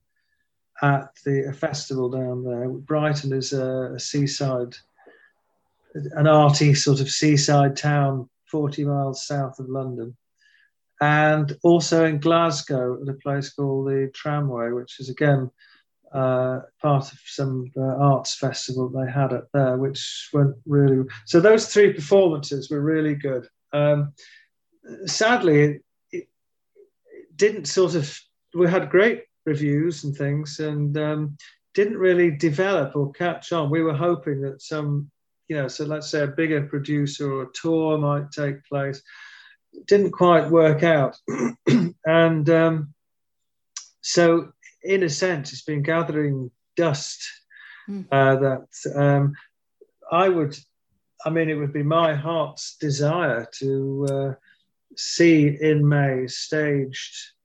at the a festival down there. Brighton is a, a seaside, an arty sort of seaside town, forty miles south of London, and also in Glasgow at a place called the Tramway, which is again uh, part of some uh, arts festival they had up there, which went really well. So those three performances were really good. Um, sadly, it, it didn't sort of, we had great reviews and things, and um, didn't really develop or catch on. We were hoping that some You know, so let's say a bigger producer or a tour might take place. It didn't quite work out. And um, so in a sense, it's been gathering dust mm. uh, that um, I would, I mean, it would be my heart's desire to uh, see In May staged.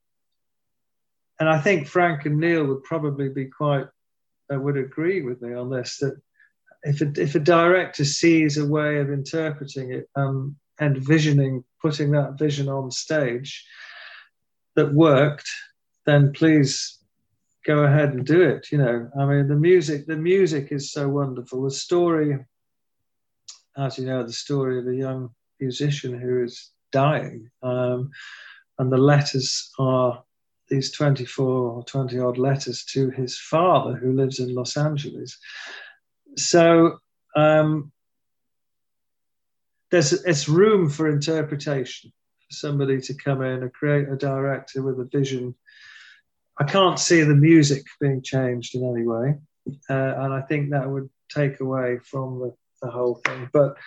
And I think Frank and Neil would probably be quite, uh, would agree with me on this, that If a, if a director sees a way of interpreting it um, and visioning, putting that vision on stage that worked, then please go ahead and do it. You know, I mean, the music, the music is so wonderful. The story, as you know, the story of a young musician who is dying. Um, and the letters are these twenty-four or twenty-odd letters to his father, who lives in Los Angeles. So um, there's it's room for interpretation, for somebody to come in, a creator, a director with a vision. I can't see the music being changed in any way. Uh, and I think that would take away from the, the whole thing. But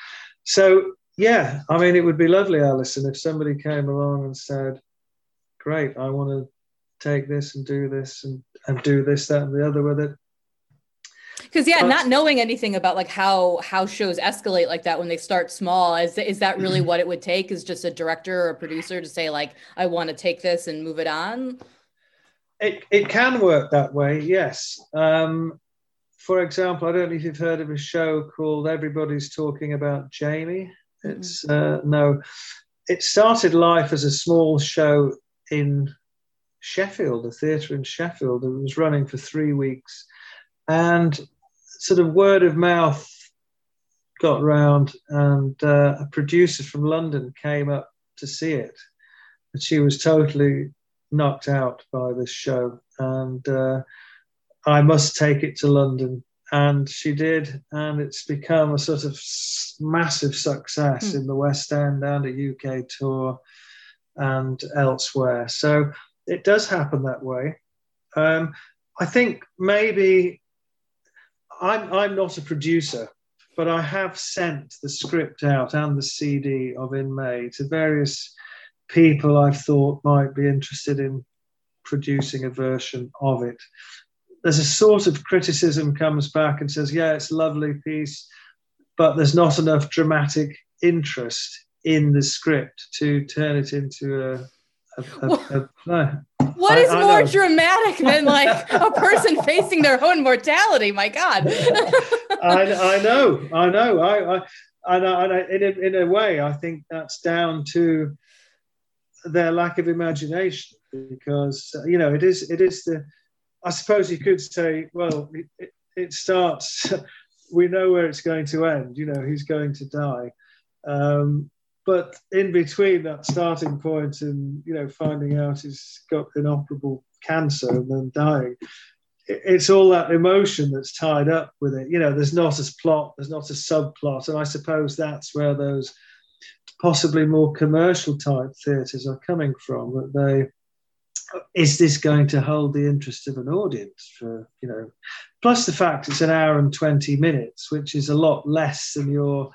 so, yeah, I mean, it would be lovely, Alison, if somebody came along and said, great, I want to take this and do this and, and do this, that, and the other with it. Because, yeah, but, not knowing anything about like how, how shows escalate like that when they start small, is, is that really what it would take, is just a director or a producer to say, like, I want to take this and move it on? It it can work that way, yes. Um, for example, I don't know if you've heard of a show called Everybody's Talking About Jamie. It's uh, no, it started life as a small show in Sheffield, a theatre in Sheffield, that was running for three weeks, and sort of word of mouth got round, and uh, a producer from London came up to see it, and she was totally knocked out by this show, and uh, I must take it to London, and she did, and it's become a sort of massive success mm. in the West End and a U K tour and elsewhere. So it does happen that way. Um, I think maybe I'm, I'm not a producer, but I have sent the script out and the C D of In May to various people I've thought might be interested in producing a version of it. There's a sort of criticism comes back and says, yeah, it's a lovely piece, but there's not enough dramatic interest in the script to turn it into a, a, a, a play. What I, is I more know. dramatic than like a person facing their own mortality? My God. I, I know, I know. I, I, and I, and I in, a, in a way, I think that's down to their lack of imagination, because you know it is it is the I suppose you could say, well, it, it starts, we know where it's going to end, you know, he's going to die, um but in between that starting point and, you know, finding out he's got inoperable cancer and then dying, it, it's all that emotion that's tied up with it. You know, there's not a plot, there's not a subplot, and I suppose that's where those possibly more commercial type theatres are coming from, that they, is this going to hold the interest of an audience for, you know, plus the fact it's an hour and twenty minutes, which is a lot less than your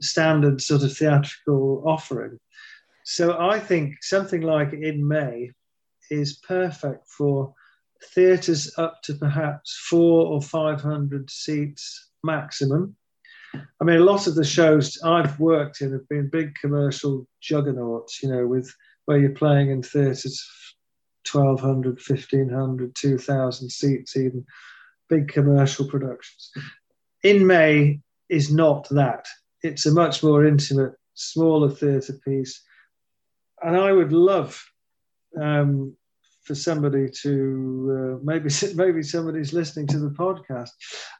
standard sort of theatrical offering. So I think something like In May is perfect for theatres up to perhaps four or five hundred seats maximum. I mean, a lot of the shows I've worked in have been big commercial juggernauts, you know, with where you're playing in theatres, twelve hundred, fifteen hundred, two thousand seats, even big commercial productions. In May is not that. It's a much more intimate, smaller theatre piece. And I would love um, for somebody to uh, maybe maybe somebody's listening to the podcast.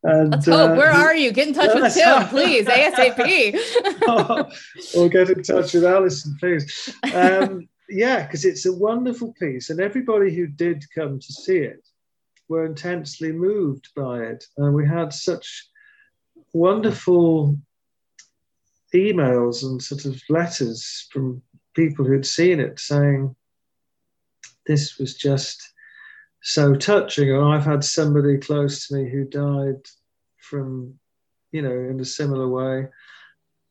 And, let's hope. Uh, where are you? Get in touch with Tim, please, ASAP. or, or get in touch with Alison, please. Um, yeah, because it's a wonderful piece, and everybody who did come to see it were intensely moved by it, and we had such wonderful emails and sort of letters from people who'd seen it saying, this was just so touching. And I've had somebody close to me who died from, you know, in a similar way.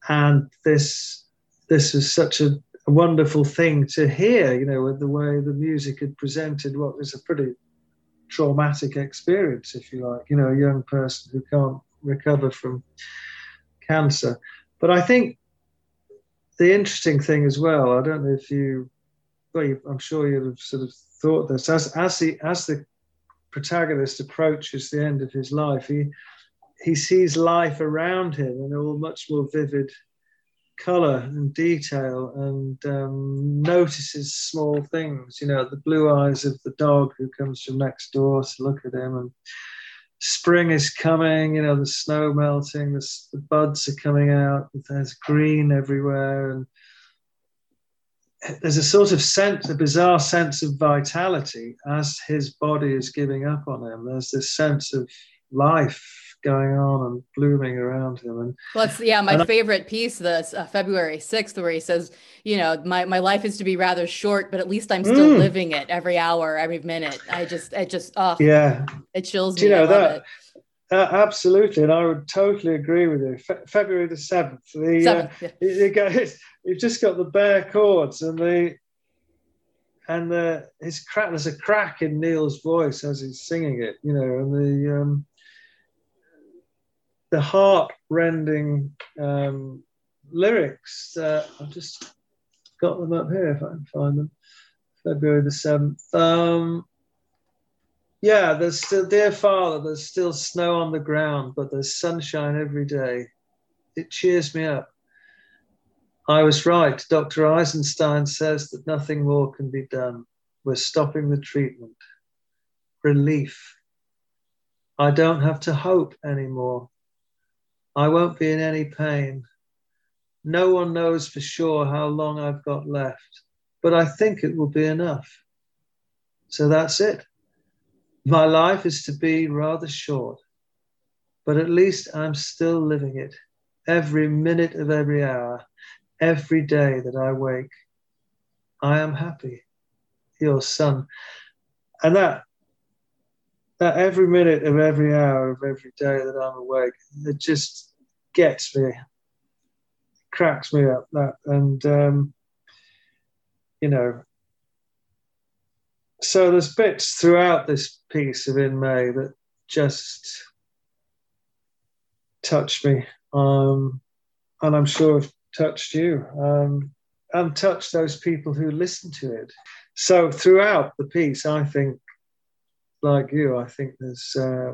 And this this was such a, a wonderful thing to hear, you know, with the way the music had presented what was a pretty traumatic experience, if you like, you know, a young person who can't recover from cancer. But I think the interesting thing as well, I don't know if you... Well, I'm sure you'd have sort of thought this. As as the as the protagonist approaches the end of his life, he he sees life around him in all much more vivid colour and detail, and um, notices small things. You know, the blue eyes of the dog who comes from next door to look at him, and spring is coming, you know, the snow melting, the, the buds are coming out, there's green everywhere. And there's a sort of sense, a bizarre sense of vitality as his body is giving up on him. There's this sense of life going on and blooming around him. And well, that's, yeah, my favorite I, piece, this uh, February sixth, where he says, you know, my, my life is to be rather short, but at least I'm still mm. living it every hour, every minute. I just, I just, oh, yeah, it chills Do me. You know, that, uh, absolutely. And I would totally agree with you. Fe- February the seventh, the, seventh, uh, yeah. you, you you've just got the bare chords and the, and the, his crack, there's a crack in Neil's voice as he's singing it, you know, and the, um, the heart-rending um, lyrics. Uh, I've just got them up here if I can find them. February the seventh. Um, yeah, there's still, dear Father, there's still snow on the ground, but there's sunshine every day. It cheers me up. I was right. Doctor Eisenstein says that nothing more can be done. We're stopping the treatment. Relief. I don't have to hope anymore. I won't be in any pain. No one knows for sure how long I've got left, but I think it will be enough. So that's it. My life is to be rather short, but at least I'm still living it. Every minute of every hour, every day that I wake, I am happy. Your son. And that That every minute of every hour of every day that I'm awake, it just gets me, cracks me up. That and um, you know, so there's bits throughout this piece of In May that just touch me, um, and I'm sure have touched you, um, and touched those people who listen to it. So throughout the piece, I think. Like you, I think there's uh,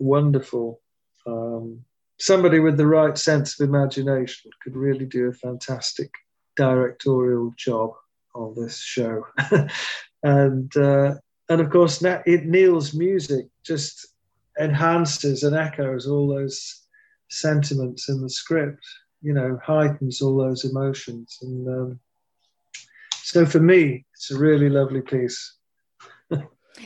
wonderful. Um, somebody with the right sense of imagination could really do a fantastic directorial job on this show, and uh, and of course, it, Neil's music just enhances and echoes all those sentiments in the script. You know, heightens all those emotions, and um, so for me, it's a really lovely piece.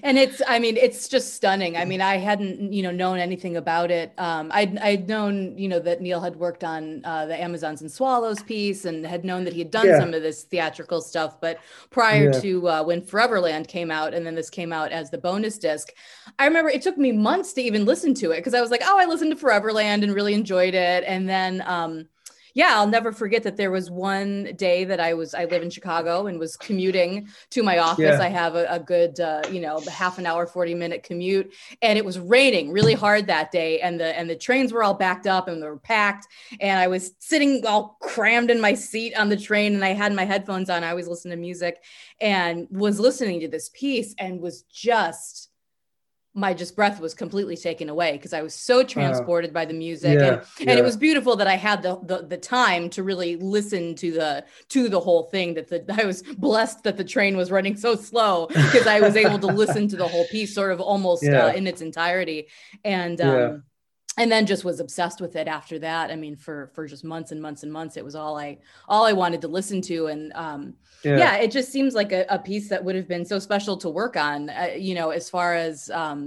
And it's, I mean, it's just stunning. I mean, I hadn't, you know, known anything about it. Um, I'd, I'd known, you know, that Neil had worked on uh, the Amazons and Swallows piece and had known that he had done yeah. some of this theatrical stuff. But prior yeah. to uh, when Foreverland came out, and then this came out as the bonus disc, I remember it took me months to even listen to it because I was like, oh, I listened to Foreverland and really enjoyed it. And then, um, yeah, I'll never forget that there was one day that I was, I live in Chicago and was commuting to my office. Yeah. I have a, a good, uh, you know, half an hour, forty minute commute. And it was raining really hard that day. And the, and the trains were all backed up and they were packed. And I was sitting all crammed in my seat on the train and I had my headphones on. I always listen to music and was listening to this piece and was just... my just breath was completely taken away because I was so transported uh, by the music yeah, and, and yeah. it was beautiful that I had the, the the time to really listen to the to the whole thing that the, I was blessed that the train was running so slow because I was able to listen to the whole piece sort of almost yeah. uh, in its entirety and um, yeah. and then just was obsessed with it after that. I mean, for for just months and months and months, it was all I all I wanted to listen to and um, Yeah. yeah, it just seems like a, a piece that would have been so special to work on, uh, you know, as far as, um,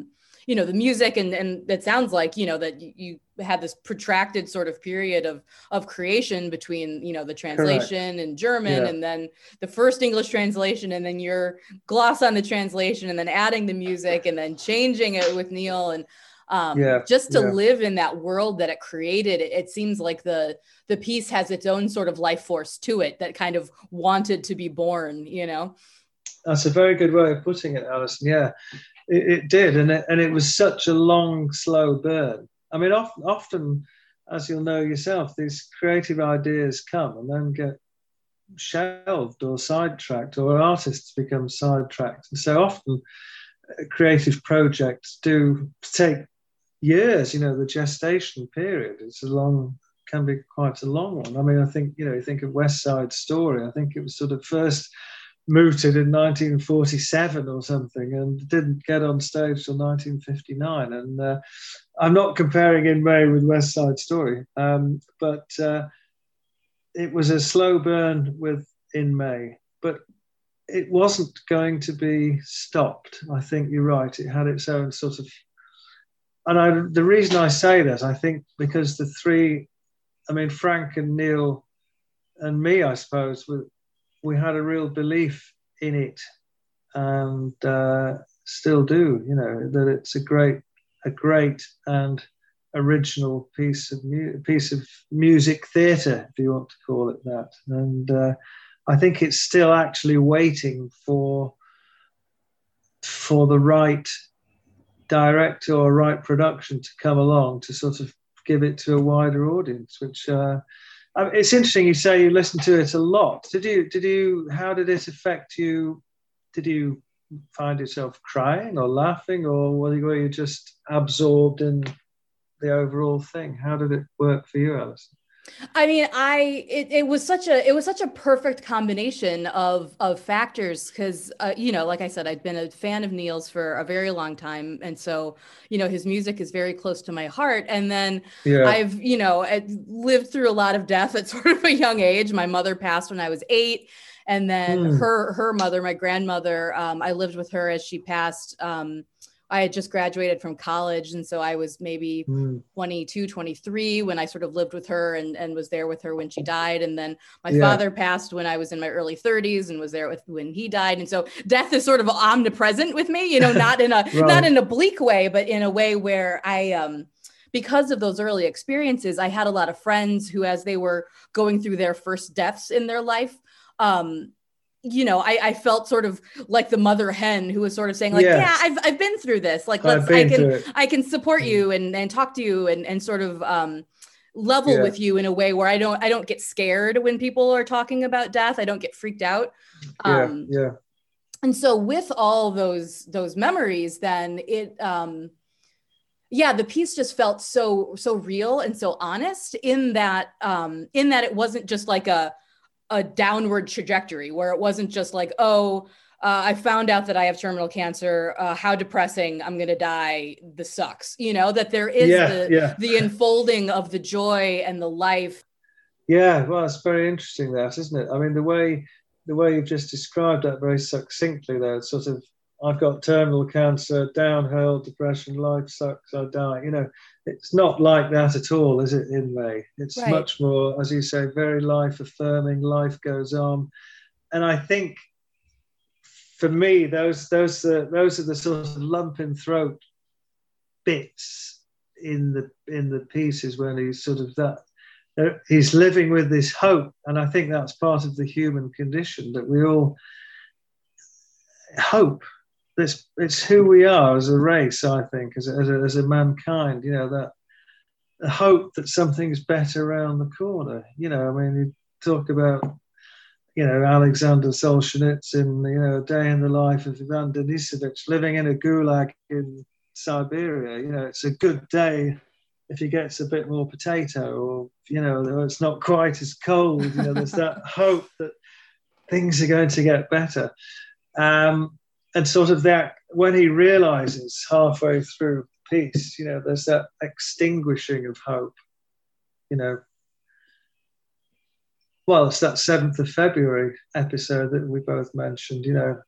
you know, the music and, and it sounds like, you know, that you, you had this protracted sort of period of, of creation between, you know, the translation Correct. And German yeah. and then the first English translation and then your gloss on the translation and then adding the music and then changing it with Neil and Um, yeah, just to yeah. live in that world that it created, it, it seems like the the piece has its own sort of life force to it that kind of wanted to be born, you know? That's a very good way of putting it, Alison. Yeah, it, it did. And it, and it was such a long, slow burn. I mean, often, often, as you'll know yourself, these creative ideas come and then get shelved or sidetracked or artists become sidetracked. And so often creative projects do take years, you know, the gestation period is a long, can be quite a long one. I mean, I think, you know, you think of West Side Story, I think it was sort of first mooted in nineteen forty-seven or something, and didn't get on stage till nineteen fifty-nine. And uh, I'm not comparing In May with West Side Story, um, but uh, it was a slow burn with In May, but it wasn't going to be stopped. I think you're right. It had its own sort of, and I, the reason I say that, I think, because the three, I mean, Frank and Neil and me, I suppose, were, we had a real belief in it, and uh, still do, you know, that it's a great, a great and original piece of mu- piece of music theatre, if you want to call it that. And uh, I think it's still actually waiting for for the right director or right production to come along to sort of give it to a wider audience, which. Uh, It's interesting you say you listened to it a lot. Did you, did you, how did it affect you? Did you find yourself crying or laughing, or were you, were you just absorbed in the overall thing? How did it work for you, Alison? I mean, I, it, it was such a, it was such a perfect combination of, of factors. Cause, uh, you know, like I said, I've been a fan of Neil's for a very long time. And so, you know, his music is very close to my heart. And then yeah. I've, you know, I've lived through a lot of death at sort of a young age. My mother passed when I was eight, and then mm. her, her mother, my grandmother, um, I lived with her as she passed, um, I had just graduated from college. And so I was maybe mm. twenty-two, twenty-three when I sort of lived with her and, and was there with her when she died. And then my yeah. father passed when I was in my early thirties and was there with when he died. And so death is sort of omnipresent with me, you know, not in a, right. not in a bleak way, but in a way where I, um, because of those early experiences, I had a lot of friends who, as they were going through their first deaths in their life, um, you know, I, I felt sort of like the mother hen who was sort of saying like, yes. yeah, I've I've been through this. Like, let's, I can, I can support you and, and talk to you and, and sort of um, level yeah. with you in a way where I don't, I don't get scared when people are talking about death. I don't get freaked out. Um, yeah. yeah. And so with all those, those memories, then it, um, yeah, the piece just felt so, so real and so honest in that, um, in that it wasn't just like a, a downward trajectory where it wasn't just like, oh, uh, I found out that I have terminal cancer. Uh, how depressing. I'm going to die. This sucks. You know, that there is yeah, the, yeah. the unfolding of the joy and the life. Yeah. Well, it's very interesting that, isn't it? I mean, the way, the way you've just described that very succinctly there, sort of, I've got terminal cancer, downhill, depression, life sucks, I die. You know, it's not like that at all, is it, In May? It's right. much more, as you say, very life-affirming, life goes on. And I think, for me, those those uh, those are the sort of lump-in-throat bits in the in the pieces when he's sort of that, he's living with this hope. And I think that's part of the human condition, that we all hope. It's, it's who we are as a race, I think, as a, as a, as a mankind, you know, that the hope that something's better around the corner. You know, I mean, you talk about, you know, Alexander Solzhenitsyn, you know, A Day in the Life of Ivan Denisovich, living in a gulag in Siberia. You know, it's a good day if he gets a bit more potato, or, you know, it's not quite as cold. You know, there's that hope that things are going to get better. Um, And sort of that, when he realizes halfway through the piece, you know, there's that extinguishing of hope, you know. Well, it's that seventh of February episode that we both mentioned, you know.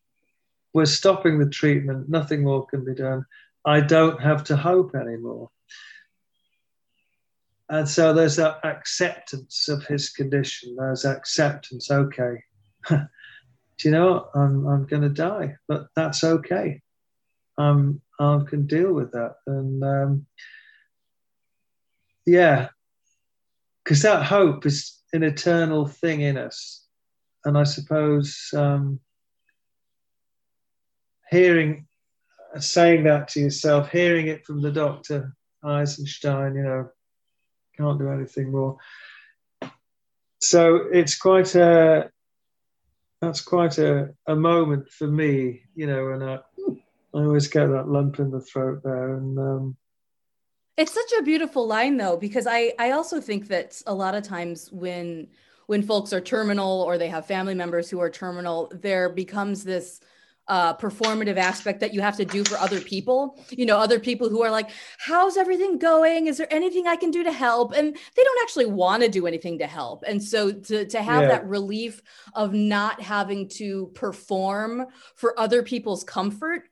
We're stopping the treatment. Nothing more can be done. I don't have to hope anymore. And so there's that acceptance of his condition. There's acceptance, okay. Do you know what? I'm I'm going to die, but that's okay. Um, I can deal with that, and um, yeah, because that hope is an eternal thing in us, and I suppose um, hearing, saying that to yourself, hearing it from the doctor Eisenstein, you know, can't do anything more. So it's quite a. That's quite a, a moment for me, you know, and I, I always get that lump in the throat there. And um... it's such a beautiful line, though, because I, I also think that a lot of times when when folks are terminal or they have family members who are terminal, there becomes this uh, performative aspect that you have to do for other people. You know, other people who are like, how's everything going? Is there anything I can do to help? And they don't actually want to do anything to help. And so to, to have yeah. that relief of not having to perform for other people's comfort,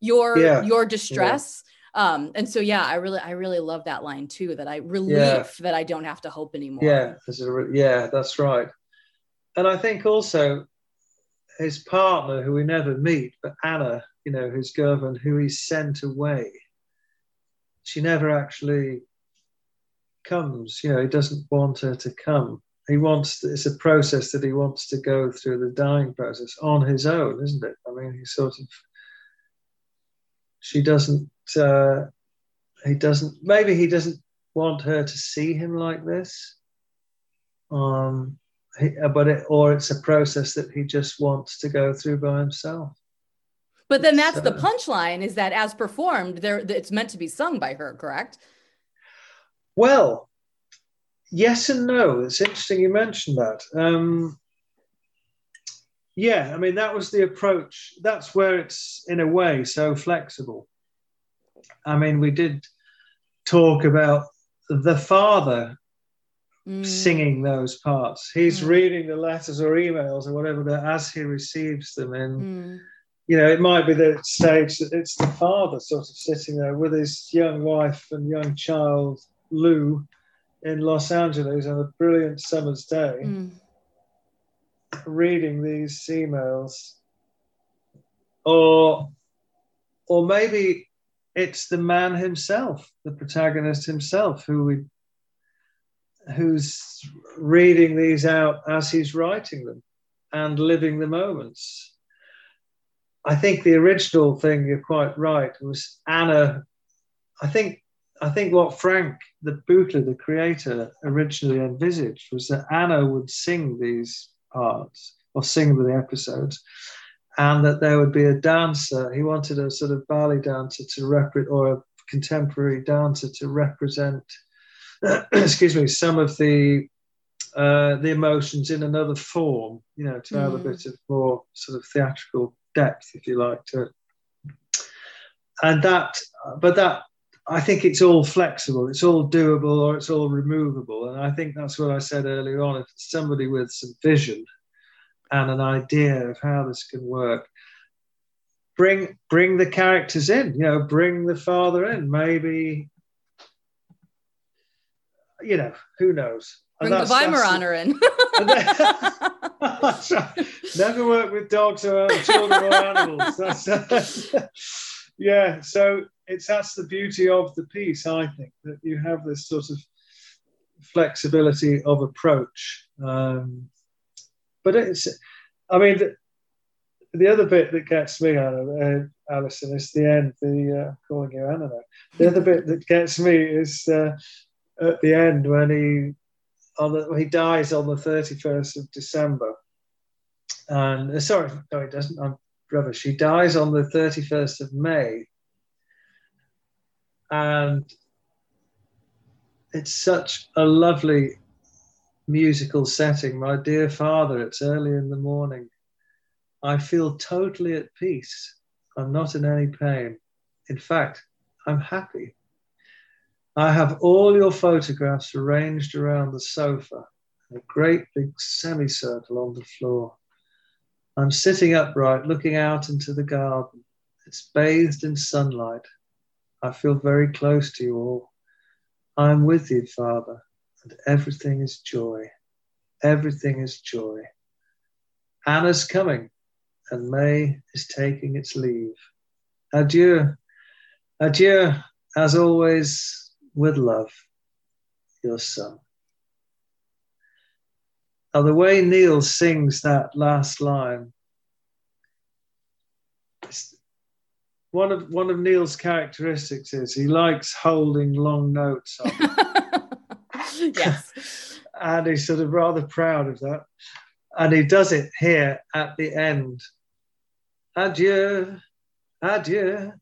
your, yeah. your distress. Yeah. Um, and so, yeah, I really, I really love that line too, that I relief yeah. that I don't have to hope anymore. Yeah. This is a re- yeah, that's right. And I think also his partner, who we never meet, but Anna, you know, his girlfriend, who he sent away, she never actually comes, you know, he doesn't want her to come. He wants, it's a process that he wants to go through, the dying process on his own, isn't it? I mean, he sort of, she doesn't, Uh, he doesn't, maybe he doesn't want her to see him like this, um, he, but it, or it's a process that he just wants to go through by himself. But then that's so, the punchline is that as performed, there it's meant to be sung by her, correct? Well, yes and no. It's interesting you mentioned that. Um, yeah, I mean, that was the approach. That's where it's, in a way, so flexible. I mean, we did talk about the father mm. singing those parts. He's mm. reading the letters or emails or whatever as he receives them. And, mm. you know, it might be the stage that it's the father sort of sitting there with his young wife and young child, Lou, in Los Angeles on a brilliant summer's day, mm. reading these emails. Or, or maybe... it's the man himself, the protagonist himself, who we, who's reading these out as he's writing them and living the moments. I think the original thing, you're quite right, was Anna. I think I think what Frank, the Buchler, the creator, originally envisaged was that Anna would sing these parts or sing the episodes, and that there would be a dancer. He wanted a sort of ballet dancer to represent, or a contemporary dancer to represent, excuse me, some of the uh, the emotions in another form, you know, to mm. have a bit of more sort of theatrical depth, if you like, to it. And that, but that, I think it's all flexible, it's all doable, or it's all removable. And I think that's what I said earlier on, if it's somebody with some vision and an idea of how this can work, Bring bring the characters in, you know, bring the father in. Maybe, you know, who knows? Bring and that's, the Weimaraner in. Then, never work with dogs or children or animals. That's, uh, yeah, so it's that's the beauty of the piece, I think, that you have this sort of flexibility of approach. Um, But it's, I mean, the, the other bit that gets me, Anna, uh, Alison, is the end, the, uh, I'm calling you Anna now. The other bit that gets me is uh, at the end when he on the, he dies on the thirty-first of December. And uh, sorry, no, he doesn't, I'm rubbish. He dies on the thirty-first of May. And it's such a lovely musical setting. My dear father, it's early in the morning. I feel totally at peace. I'm not in any pain. In fact, I'm happy. I have all your photographs arranged around the sofa, a great big semicircle on the floor. I'm sitting upright, looking out into the garden. It's bathed in sunlight. I feel very close to you all. I'm with you, Father. And everything is joy. Everything is joy. Anna's coming, and May is taking its leave. Adieu. Adieu, as always, with love, your son. Now, the way Neil sings that last line, one of, one of Neil's characteristics is he likes holding long notes on. Yes. And he's sort of rather proud of that. And he does it here at the end. Adieu, adieu,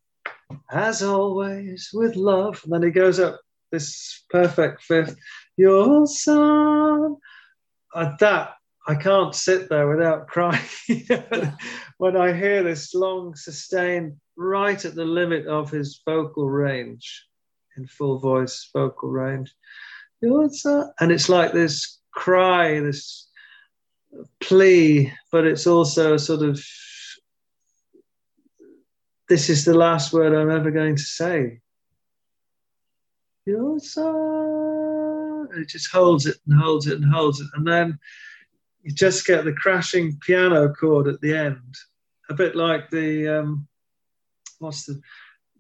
as always, with love. And then he goes up this perfect fifth. Your son, at that, I can't sit there without crying when I hear this long, sustained, right at the limit of his vocal range, in full voice vocal range. What's that? And it's like this cry, this plea, but it's also sort of, this is the last word I'm ever going to say. And it just holds it and holds it and holds it. And then you just get the crashing piano chord at the end, a bit like the, um, what's the,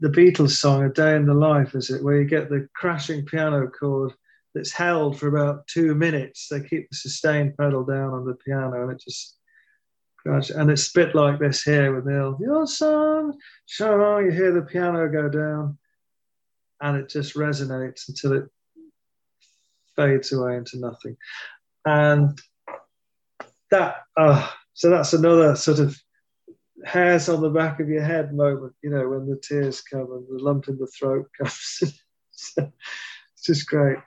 the Beatles song, A Day in the Life, is it, where you get the crashing piano chord that's held for about two minutes. They keep the sustain pedal down on the piano and it just crashes. And it's a bit like this here with Neil. Your song, sure, you hear the piano go down and it just resonates until it fades away into nothing. And that, uh, so that's another sort of hairs on the back of your head moment, you know, when the tears come and the lump in the throat comes. So it's just great.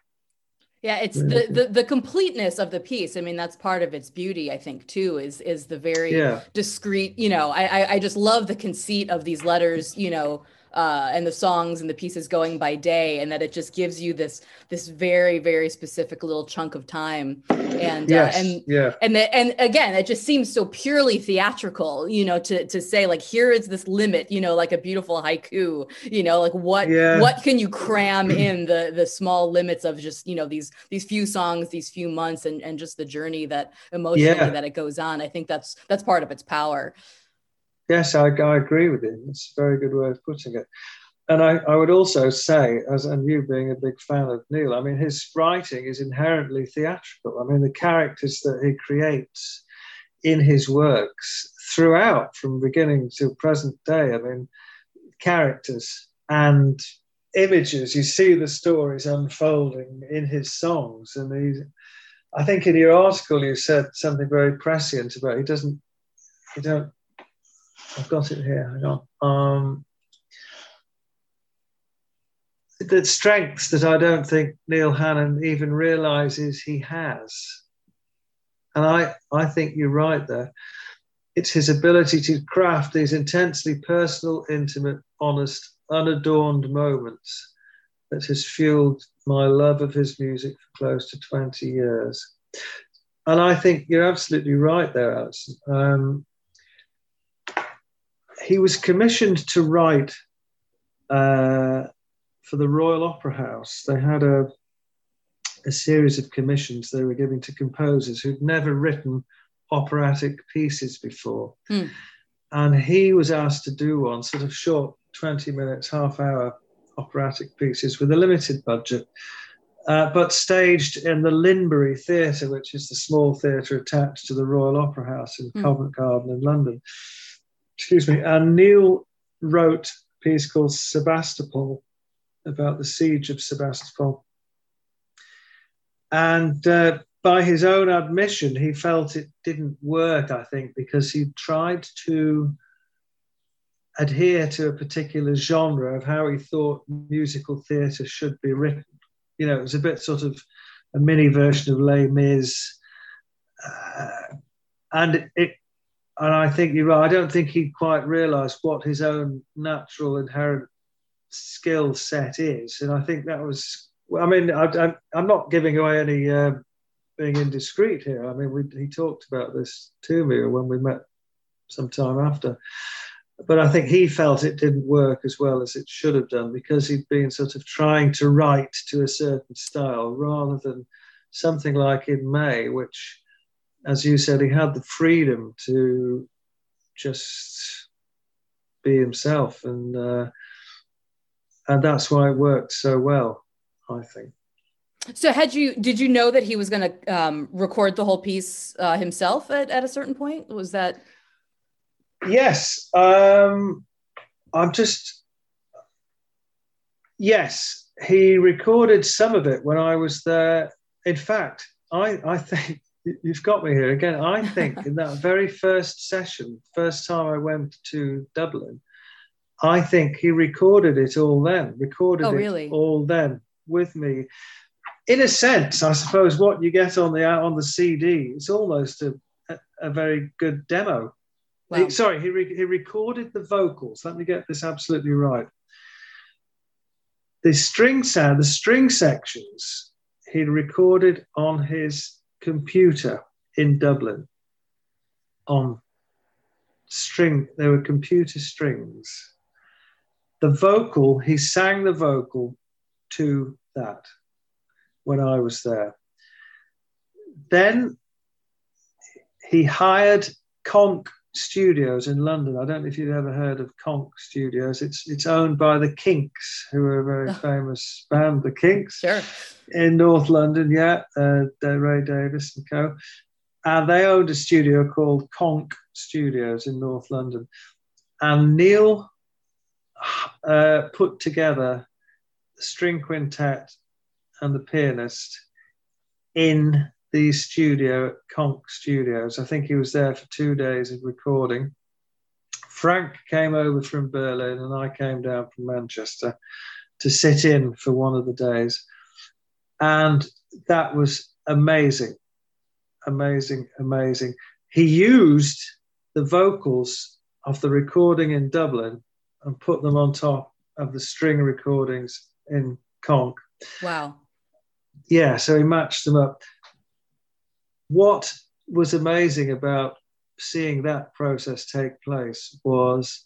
Yeah, it's the, the the completeness of the piece. I mean, that's part of its beauty, I think, too, is is the very yeah. discreet, you know, I I just love the conceit of these letters, you know, uh, and the songs and the pieces going by day, and that it just gives you this this very, very specific little chunk of time. And yes, uh, and yeah. and the, and again, it just seems so purely theatrical, you know, to to say like, here is this limit, you know, like a beautiful haiku, you know, like what yeah. what can you cram in the the small limits of just, you know, these these few songs, these few months, and and just the journey that emotionally yeah. that it goes on. I think that's that's part of its power. Yes, I, I agree with you. It's a very good way of putting it. And I, I would also say, as and you being a big fan of Neil, I mean, his writing is inherently theatrical. I mean, the characters that he creates in his works throughout, from beginning to present day, I mean, characters and images. You see the stories unfolding in his songs. And he's, I think in your article you said something very prescient about he doesn't, he don't, I've got it here, hang on. Um, the strengths that I don't think Neil Hannon even realises he has. And I, I think you're right there. It's his ability to craft these intensely personal, intimate, honest, unadorned moments that has fueled my love of his music for close to twenty years. And I think you're absolutely right there, Alison. Um, He was commissioned to write uh, for the Royal Opera House. They had a, a series of commissions they were giving to composers who'd never written operatic pieces before. Mm. And he was asked to do one, sort of short twenty minutes, half hour operatic pieces with a limited budget, uh, but staged in the Linbury Theatre, which is the small theatre attached to the Royal Opera House in mm. Covent Garden in London. Excuse me, and Neil wrote a piece called Sebastopol, about the siege of Sebastopol. And uh, by his own admission, he felt it didn't work, I think, because he tried to adhere to a particular genre of how he thought musical theatre should be written. You know, it was a bit sort of a mini version of Les Mis. Uh, and it... And I think you're right. I don't think he quite realised what his own natural inherent skill set is. And I think that was, I mean, I, I'm not giving away any uh, being indiscreet here. I mean, we, he talked about this to me when we met some time after. But I think he felt it didn't work as well as it should have done because he'd been sort of trying to write to a certain style rather than something like In May, which, as you said, he had the freedom to just be himself, and uh, and that's why it worked so well, I think. So, had you did you know that he was going to um, record the whole piece uh, himself at, at a certain point? Was that? Yes, um, I'm just yes. He recorded some of it when I was there. In fact, I I think. You've got me here again. I think in that very first session, first time I went to Dublin, I think he recorded it all then, recorded oh, really? it all then with me. in a sense, I suppose what you get on the on the C D is almost a, a, a very good demo. Wow. He, sorry, he, re, he recorded the vocals. Let me get this absolutely right. The string sound, the string sections, he recorded on his computer in Dublin. On string, there were computer strings. The vocal, he sang the vocal to that when I was there. Then he hired Konk Studios in London. I don't know if you've ever heard of Konk Studios. It's it's owned by the Kinks, who are a very famous band, the Kinks, sure, in North London, yeah, uh, Ray Davis and co. And they owned a studio called Konk Studios in North London. And Neil uh, put together the string quintet and the pianist in the studio at Konk Studios. I think he was there for two days of recording. Frank came over from Berlin and I came down from Manchester to sit in for one of the days. And that was amazing, amazing, amazing. He used the vocals of the recording in Dublin and put them on top of the string recordings in Konk. Wow. Yeah, so he matched them up. What was amazing about seeing that process take place was,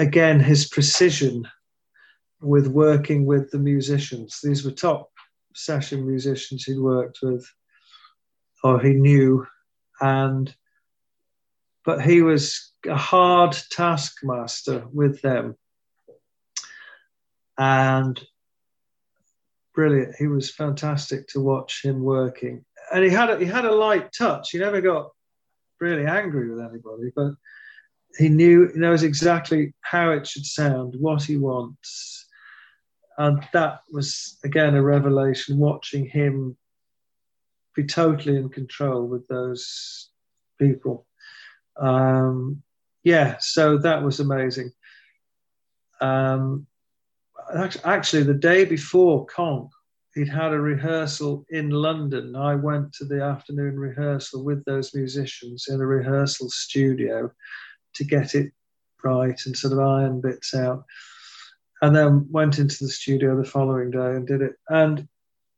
again, his precision with working with the musicians. These were top session musicians he'd worked with or he knew, and but he was a hard taskmaster with them. And brilliant. He was fantastic to watch him working. And he had a, he had a light touch. He never got really angry with anybody, but he knew, he knows exactly how it should sound, what he wants. And that was, again, a revelation, watching him be totally in control with those people. Um, yeah, so that was amazing. Um Actually, the day before Konk, he'd had a rehearsal in London. I went to the afternoon rehearsal with those musicians in a rehearsal studio to get it right and sort of iron bits out. And then went into the studio the following day and did it. And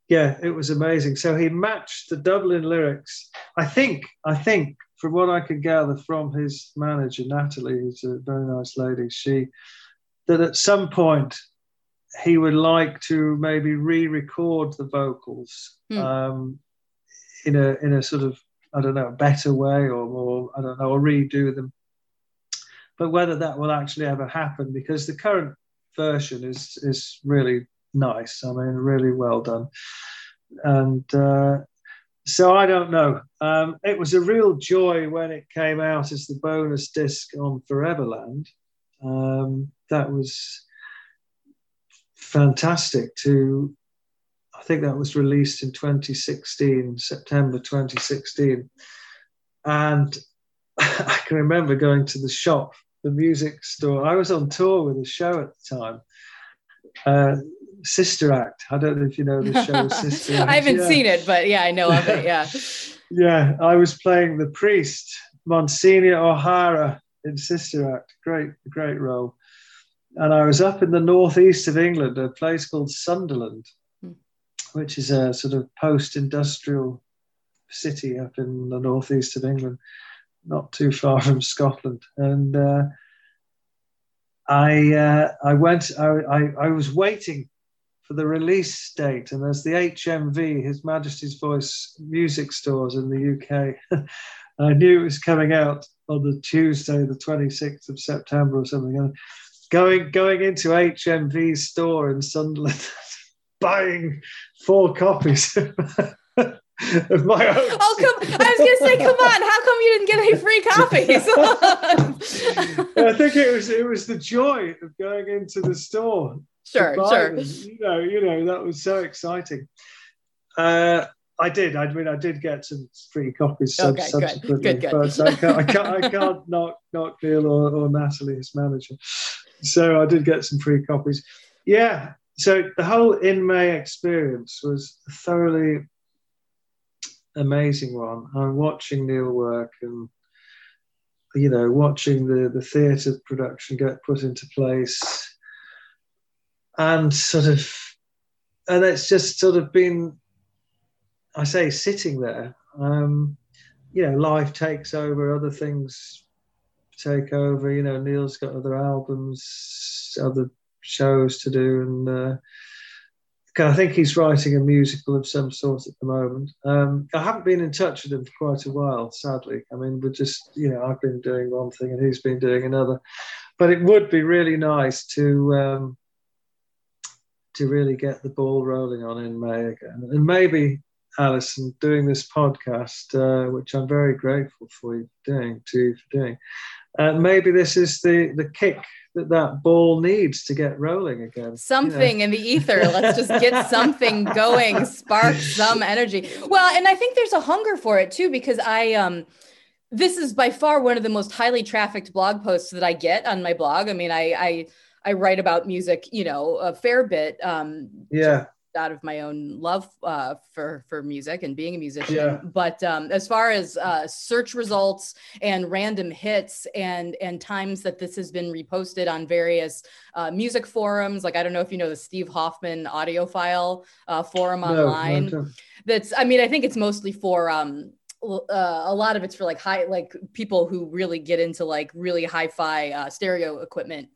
yeah, it was amazing. So he matched the Dublin lyrics. I think, I think from what I could gather from his manager, Natalie, who's a very nice lady, she, that at some point, he would like to maybe re-record the vocals hmm. um, in a in a sort of, I don't know, better way or more, I don't know, or redo them. But whether that will actually ever happen, because the current version is is really nice. I mean, really well done. And uh, so I don't know. Um, it was a real joy when it came out as the bonus disc on Foreverland. Um, that was... fantastic to, I think that was released in twenty sixteen, September twenty sixteen. And I can remember going to the shop, the music store. I was on tour with a show at the time, uh, Sister Act. I don't know if you know the show Sister Act. I haven't yeah. seen it, but yeah, I know of it, yeah. Yeah, I was playing the priest, Monsignor O'Hara in Sister Act. Great, great role. And I was up in the northeast of England, a place called Sunderland, which is a sort of post-industrial city up in the northeast of England, not too far from Scotland. And uh, I uh, I went, I, I, I was waiting for the release date. And there's the H M V, His Majesty's Voice music stores in the U K. I knew it was coming out on the Tuesday, the twenty-sixth of September or something. Going going into H M V's store in Sunderland, buying four copies of my own. Oh, come, I was going to say, come on, how come you didn't get any free copies? I think it was it was the joy of going into the store. Sure, sure. Them. You know, you know that was so exciting. Uh, I did. I mean, I did get some free copies okay, subsequently, good, good, good. But I can't, I can't, I can't not not Neil or, or Natalie, his manager. So I did get some free copies. Yeah, So the whole In May experience was a thoroughly amazing one. I'm watching Neil work and, you know, watching the, the theatre production get put into place, and sort of, and it's just sort of been, I say, sitting there. Um, you know, life takes over, other things take over. You know, Neil's got other albums, other shows to do, and uh, I think he's writing a musical of some sort at the moment. Um, I haven't been in touch with him for quite a while, sadly. I mean, we're just, you know, I've been doing one thing and he's been doing another. But it would be really nice to um, to really get the ball rolling on In May again. And maybe, Alison, doing this podcast, uh, which I'm very grateful for you doing, to you for doing, uh, maybe this is the the kick that that ball needs to get rolling again. Something, you know, in the ether. Let's just get something going, spark some energy. Well, and I think there's a hunger for it too, because I, um, this is by far one of the most highly trafficked blog posts that I get on my blog. I mean, I, I, I write about music, you know, a fair bit. Um, yeah. Out of my own love uh, for, for music and being a musician. Yeah. But um, as far as uh, search results and random hits and, and times that this has been reposted on various uh, music forums, like, I don't know if you know the Steve Hoffman audiophile uh, forum online. No, no, no. That's, I mean, I think it's mostly for, um, Uh, a lot of it's for like high, like people who really get into like really hi-fi uh, stereo equipment.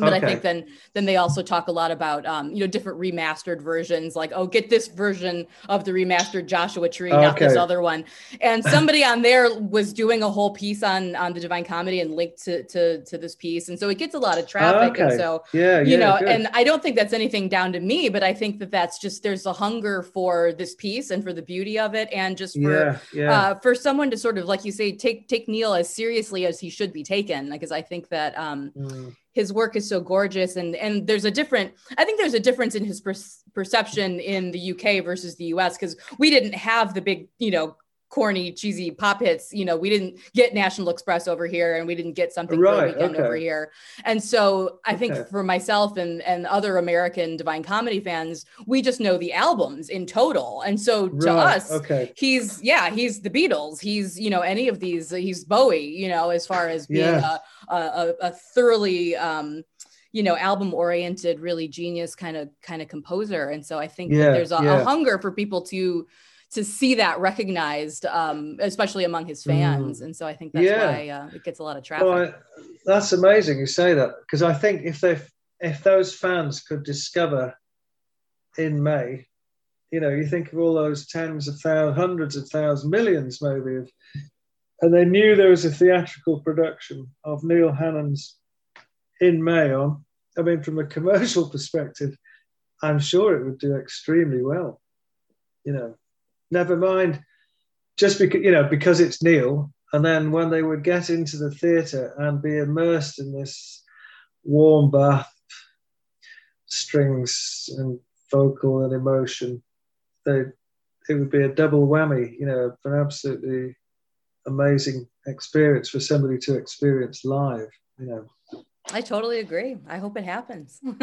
But okay. I think then then they also talk a lot about, um, you know, different remastered versions, like, oh, get this version of the remastered Joshua Tree, okay, not this other one. And somebody on there was doing a whole piece on on the Divine Comedy and linked to to, to this piece. And so it gets a lot of traffic. Okay. And so, yeah, you yeah, know, good. And I don't think that's anything down to me, but I think that that's just, there's a hunger for this piece and for the beauty of it. And just for yeah, yeah. Uh, for someone to sort of, like you say, take, take Neil as seriously as he should be taken, because I think that um, mm. his work is so gorgeous, and, and there's a different, I think there's a difference in his per- perception in the U K versus the U S, because we didn't have the big, you know, corny, cheesy pop hits. You know, we didn't get National Express over here, and we didn't get Something right, for the Weekend okay. over here. And so I think okay. for myself and, and other American Divine Comedy fans, we just know the albums in total. And so to right, us, okay. he's, yeah, he's the Beatles. He's, you know, any of these, he's Bowie, you know, as far as being yeah. a, a, a thoroughly, um, you know, album oriented, really genius kind of, kind of composer. And so I think yeah, that there's a, yeah. a hunger for people to, to see that recognized, um, especially among his fans. Mm. And so I think that's yeah. why uh, it gets a lot of traffic. Well, I, that's amazing you say that, because I think if they, if those fans could discover In May, you know, you think of all those tens of thousands, hundreds of thousands, millions maybe, of, and they knew there was a theatrical production of Neil Hannon's In May on, I mean, from a commercial perspective, I'm sure it would do extremely well, you know. Never mind, just because, you know, because it's Neil. And then when they would get into the theatre and be immersed in this warm bath, strings and vocal and emotion, they, it would be a double whammy, you know, an absolutely amazing experience for somebody to experience live, you know. I totally agree. I hope it happens. Well,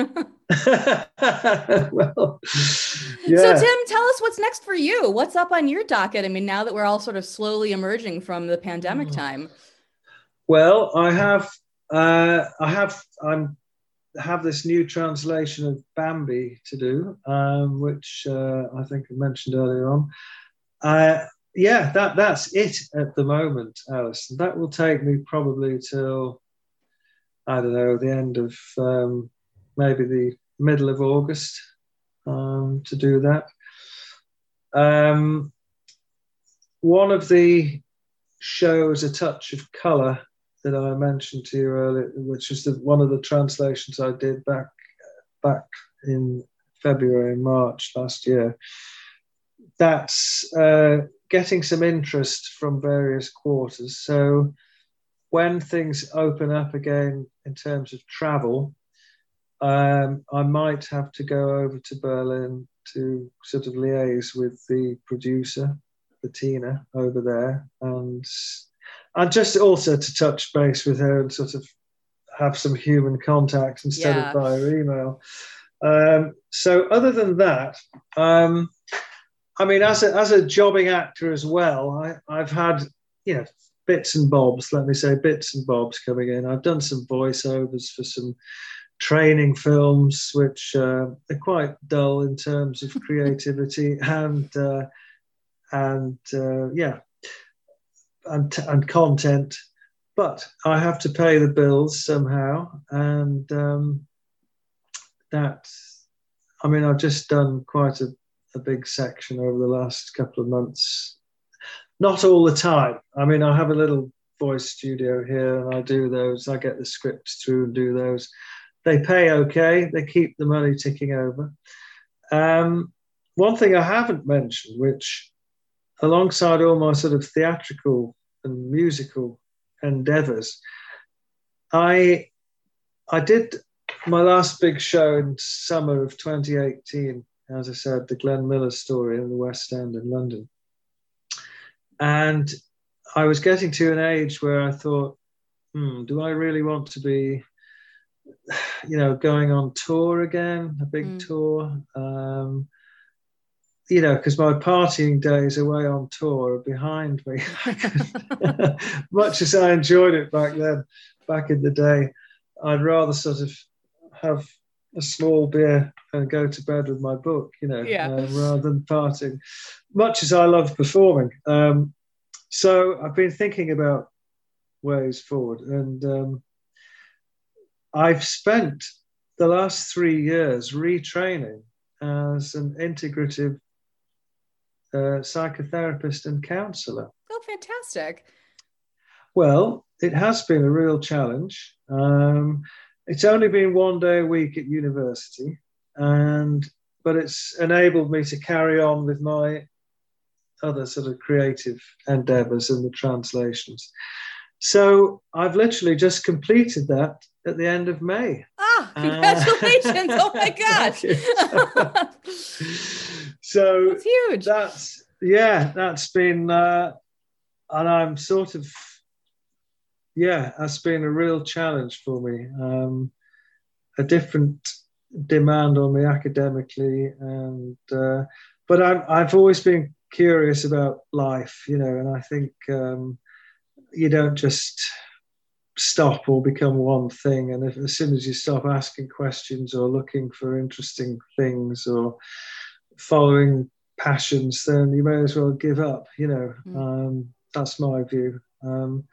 yeah. So Tim, tell us what's next for you. What's up on your docket? I mean, now that we're all sort of slowly emerging from the pandemic time. Well, I have, uh, I have, I'm have this new translation of Bambi to do, um, which uh, I think I mentioned earlier on. Uh, yeah, that that's it at the moment, Alison. That will take me probably till, I don't know, the end of um, maybe the middle of August um, to do that. Um, one of the shows, A Touch of Color, that I mentioned to you earlier, which is the, one of the translations I did back back in February and March last year, that's uh, getting some interest from various quarters. So when things open up again in terms of travel, um, I might have to go over to Berlin to sort of liaise with the producer, Bettina, over there, and and just also to touch base with her and sort of have some human contact instead yeah. of via email. Um, so other than that, um, I mean, as a, as a jobbing actor as well, I, I've had, you know, bits and bobs, let me say, bits and bobs coming in. I've done some voiceovers for some training films, which uh, are quite dull in terms of creativity and, uh, and uh, yeah, and, and content. But I have to pay the bills somehow. And um, that, I mean, I've just done quite a, a big section over the last couple of months. Not all the time. I mean, I have a little voice studio here and I do those. I get the scripts through and do those. They pay okay. They keep the money ticking over. Um, one thing I haven't mentioned, which alongside all my sort of theatrical and musical endeavours, I I did my last big show in summer of twenty eighteen, as I said, The Glenn Miller Story in the West End in London. And I was getting to an age where I thought, hmm, do I really want to be, you know, going on tour again, a big mm. tour? Um, you know, because my partying days away on tour are behind me. Much as I enjoyed it back then, back in the day, I'd rather sort of have a small beer and go to bed with my book, you know, yeah. uh, rather than partying, much as I love performing. Um, so I've been thinking about ways forward, and um, I've spent the last three years retraining as an integrative uh, psychotherapist and counsellor. Oh, fantastic. Well, it has been a real challenge. Um, it's only been one day a week at university, and but it's enabled me to carry on with my other sort of creative endeavours and the translations. So I've literally just completed that at the end of May. Ah, congratulations. Uh, oh, my gosh. So that's huge. That's, yeah, that's been, uh, and I'm sort of, yeah, that's been a real challenge for me. Um, a different demand on me academically. And, uh, but I'm, I've always been curious about life, you know, and I think, um, you don't just stop or become one thing. And if, as soon as you stop asking questions or looking for interesting things or following passions, then you may as well give up, you know. Mm. Um, that's my view. Um,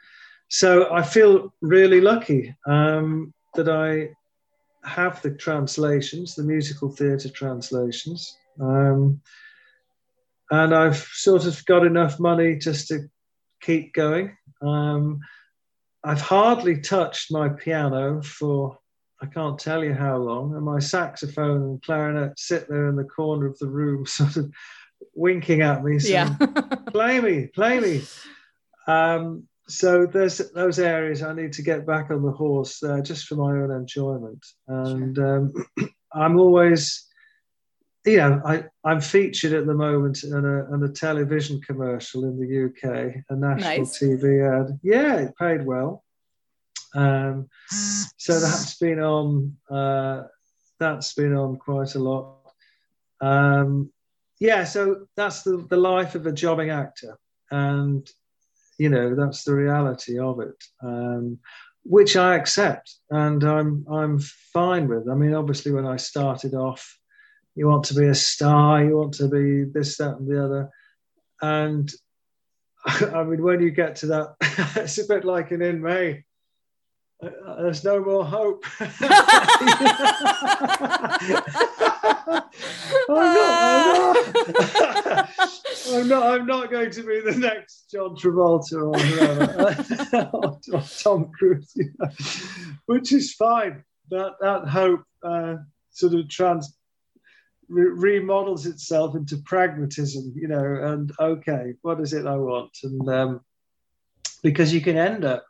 so I feel really lucky um, that I have the translations, the musical theatre translations. Um, and I've sort of got enough money just to keep going. Um, I've hardly touched my piano for, I can't tell you how long, and my saxophone and clarinet sit there in the corner of the room sort of winking at me saying, yeah. play me, play me. Um, so there's those areas I need to get back on the horse there just for my own enjoyment. And sure. um, I'm always, you know, I, I'm featured at the moment in a, in a television commercial in the U K, a national nice. T V ad. Yeah, it paid well. Um, so that's been on. Uh, that's been on quite a lot. Um, yeah, so that's the, the life of a jobbing actor, and you know that's the reality of it, um, which I accept, and I'm I'm fine with. I mean, obviously, when I started off, you want to be a star, you want to be this, that, and the other. And I mean, when you get to that, it's a bit like an In May. There's no more hope. I'm not, I'm not, I'm not, I'm not going to be the next John Travolta or whatever, or, or Tom Cruise, you know, which is fine. That, that hope uh, sort of trans. remodels itself into pragmatism, you know, and okay, what is it I want? And um, because you can end up,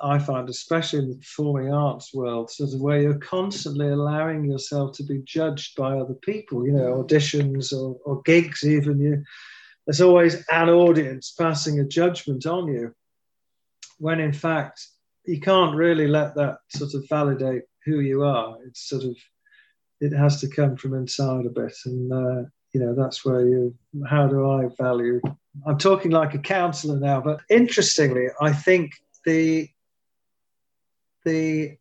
I find, especially in the performing arts world, sort of where you're constantly allowing yourself to be judged by other people, you know, auditions or, or gigs even. You, there's always an audience passing a judgment on you, when in fact, you can't really let that sort of validate who you are. It's sort of it has to come from inside a bit. And, uh, you know, that's where you, how do I value? I'm talking like a counsellor now, but interestingly, I think the, the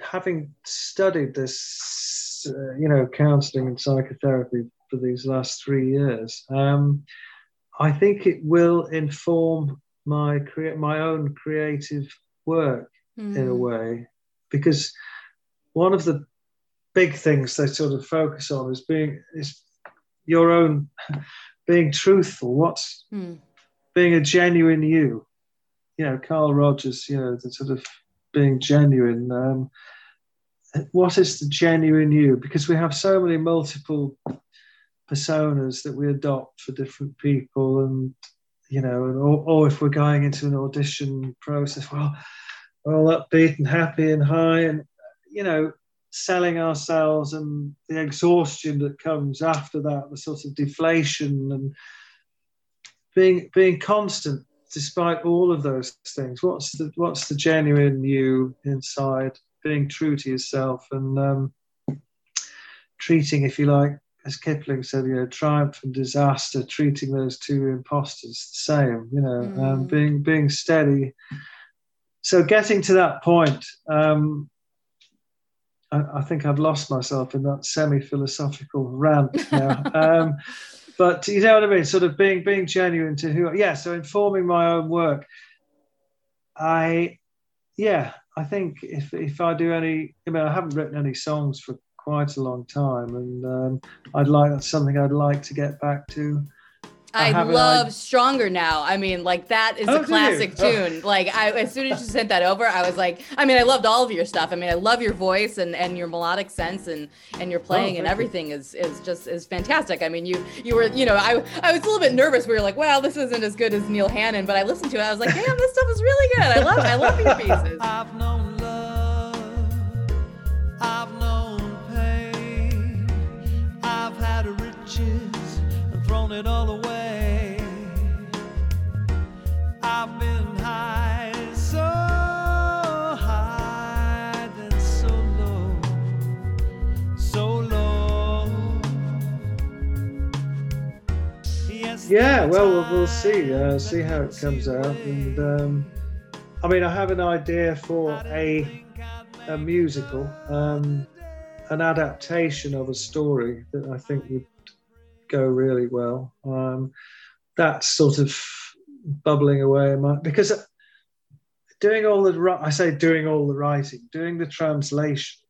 having studied this, uh, you know, counselling and psychotherapy for these last three years, um, I think it will inform my cre- my own creative work mm. in a way, because one of the big things they sort of focus on is being is your own, being truthful, what's mm. being a genuine you. You know, Carl Rogers, you know, the sort of being genuine. Um, what is the genuine you? Because we have so many multiple personas that we adopt for different people, and you know, and or, or if we're going into an audition process, well, we're all upbeat and happy and high, and you know, selling ourselves, and the exhaustion that comes after that, the sort of deflation, and being being constant despite all of those things. What's the what's the genuine you inside? Being true to yourself, and um, treating, if you like, as Kipling said, you know, triumph and disaster, treating those two imposters the same, you know, mm. um, being being steady. So getting to that point, um, I, I think I've lost myself in that semi-philosophical rant now. um, but you know what I mean? Sort of being being genuine to who, yeah, so informing my own work. I, yeah, I think if if I do any, I mean, I haven't written any songs for quite a long time, and um, I'd like that's something I'd like to get back to. I, I love I, Stronger Now. I mean, like, that is oh, a classic tune. Oh. Like, I as soon as you sent that over, I was like, I mean, I loved all of your stuff. I mean, I love your voice and, and your melodic sense and, and your playing oh, and everything you. is is just is fantastic. I mean, you you were, you know, I I was a little bit nervous. We were like, well, this isn't as good as Neil Hannon, but I listened to it. I was like, damn, this stuff is really good. I love I love your pieces. I've known love. I've known pain. I've had riches and thrown it all away. I've been high, so high, then so low, so low. Yes, yeah, well, we'll, we'll see, uh, see how it comes out. And um, I mean, I have an idea for a a musical, um, an adaptation of a story that I think would go really well. Um, that's sort of bubbling away in my, because doing all the I say doing all the writing, doing the translation,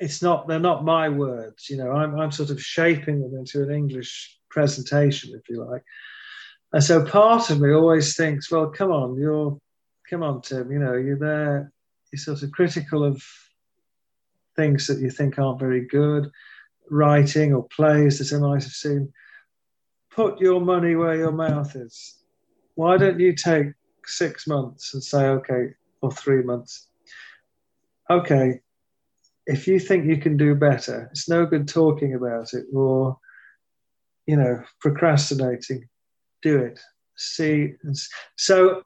it's not they're not my words, you know. I'm I'm sort of shaping them into an English presentation, if you like. And so part of me always thinks, well, come on, you're come on, Tim, you know, you're there. You're sort of critical of things that you think aren't very good, writing or plays that I might have seen. Put your money where your mouth is. Why don't you take six months and say, okay, or three months? Okay, if you think you can do better, it's no good talking about it or, you know, procrastinating. Do it. See. So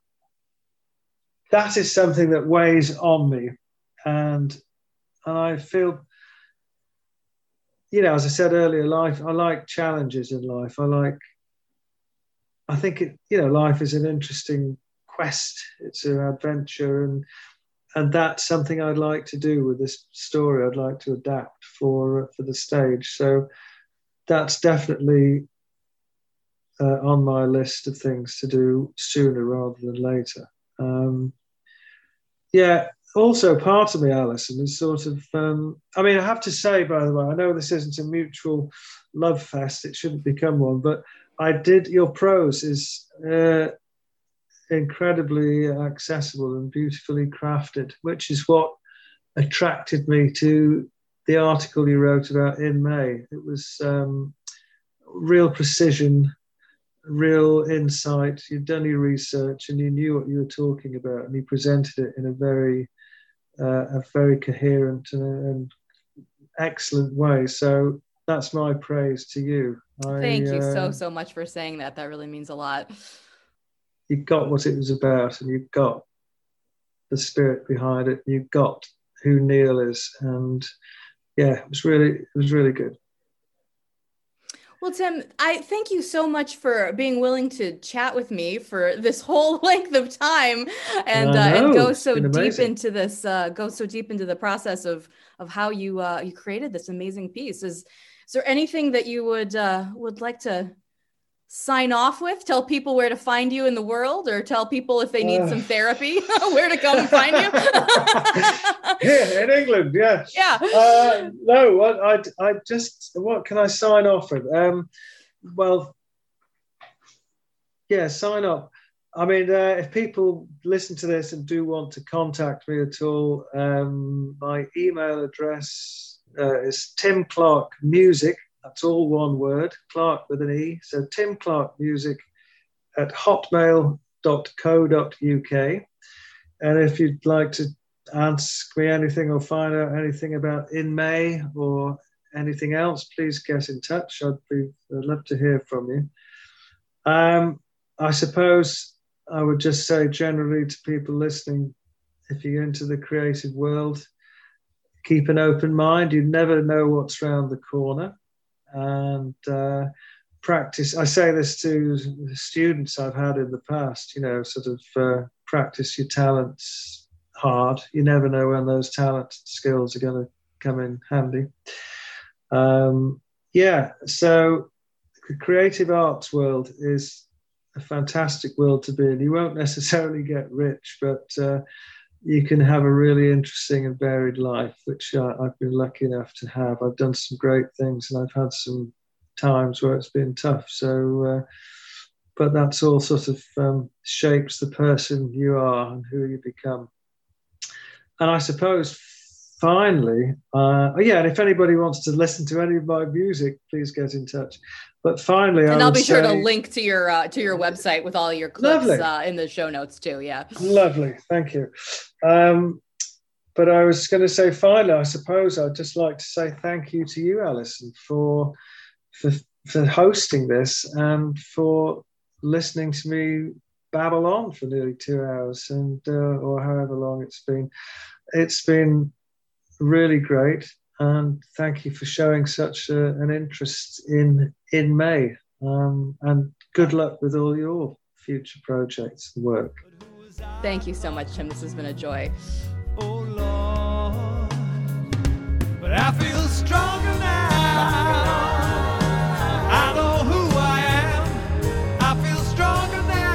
that is something that weighs on me. And, and I feel... You know, as I said earlier, life, I like challenges in life. I like, I think, it, you know, life is an interesting quest. It's an adventure. And and that's something I'd like to do with this story. I'd like to adapt for for the stage. So that's definitely uh, on my list of things to do sooner rather than later. Um, yeah. Also, part of me, Alison, is sort of, um, I mean, I have to say, by the way, I know this isn't a mutual love fest, it shouldn't become one, but I did, your prose is uh, incredibly accessible and beautifully crafted, which is what attracted me to the article you wrote about In May. It was um, real precision, real insight. You'd done your research and you knew what you were talking about, and you presented it in a very, Uh, a very coherent and, and excellent way. So that's my praise to you. I, Thank you uh, so, so much for saying that. That really means a lot. You got what it was about, and you got the spirit behind it. You got who Neil is, and yeah, it was really, it was really good. Well, Tim, I thank you so much for being willing to chat with me for this whole length of time, and uh, and go so deep into this, uh, go so deep into the process of of how you uh, you created this amazing piece. Is is there anything that you would uh, would like to sign off with? Tell people where to find you in the world, or tell people if they need uh. some therapy, where to come and find you. Yeah, in England, yeah. Yeah. Uh, no, I, I, I just, what can I sign off with? Um, well, yeah, sign up. I mean, uh, if people listen to this and do want to contact me at all, um, my email address uh, is Tim Clark Music. That's all one word, Clark with an E. So Tim Clark Music at hotmail dot co dot uk. And if you'd like to ask me anything or find out anything about In May or anything else, please get in touch. I'd be, I'd love to hear from you. Um, I suppose I would just say generally to people listening, if you're into the creative world, keep an open mind. You never know what's round the corner. And uh, practice. I say this to students I've had in the past, you know, sort of uh, practice your talents hard. You never know when those talents and skills are going to come in handy. Um, yeah, so the creative arts world is a fantastic world to be in. You won't necessarily get rich, but uh, you can have a really interesting and varied life, which uh, I've been lucky enough to have. I've done some great things, and I've had some times where it's been tough. So, uh, but that's all sort of um, shapes the person you are and who you become. And I suppose, finally, uh, yeah, and if anybody wants to listen to any of my music, please get in touch. But finally, and I I'll be sure say, to link to your uh, to your website with all your clips uh, in the show notes too. Yeah, lovely, thank you. Um, but I was going to say, finally, I suppose I'd just like to say thank you to you, Allison, for for for hosting this and for listening to me babble on for nearly two hours and uh, or however long it's been. It's been really great, and thank you for showing such a, an interest in in May. Um, and good luck with all your future projects and work. Thank you so much, Tim. This has been a joy. Oh Lord, but I feel stronger now. I know who I am. I feel stronger now.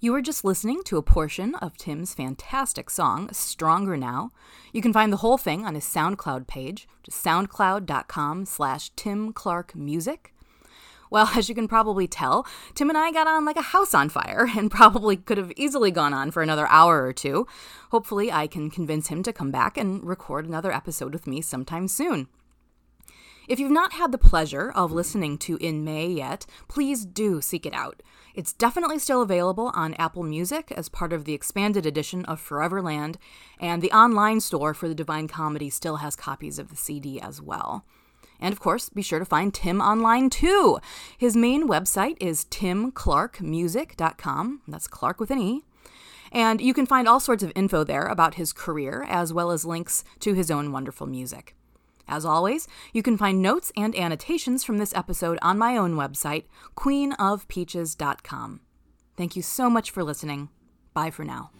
You were just listening to a portion of Tim's fantastic song, Stronger Now. You can find the whole thing on his SoundCloud page, just soundcloud.com slash Tim Clark Music. Well, as you can probably tell, Tim and I got on like a house on fire and probably could have easily gone on for another hour or two. Hopefully I can convince him to come back and record another episode with me sometime soon. If you've not had the pleasure of listening to In May yet, please do seek it out. It's definitely still available on Apple Music as part of the expanded edition of Foreverland, and the online store for the Divine Comedy still has copies of the C D as well. And of course, be sure to find Tim online too. His main website is tim clark music dot com. That's Clark with an E. And you can find all sorts of info there about his career, as well as links to his own wonderful music. As always, you can find notes and annotations from this episode on my own website, queen of peaches dot com. Thank you so much for listening. Bye for now.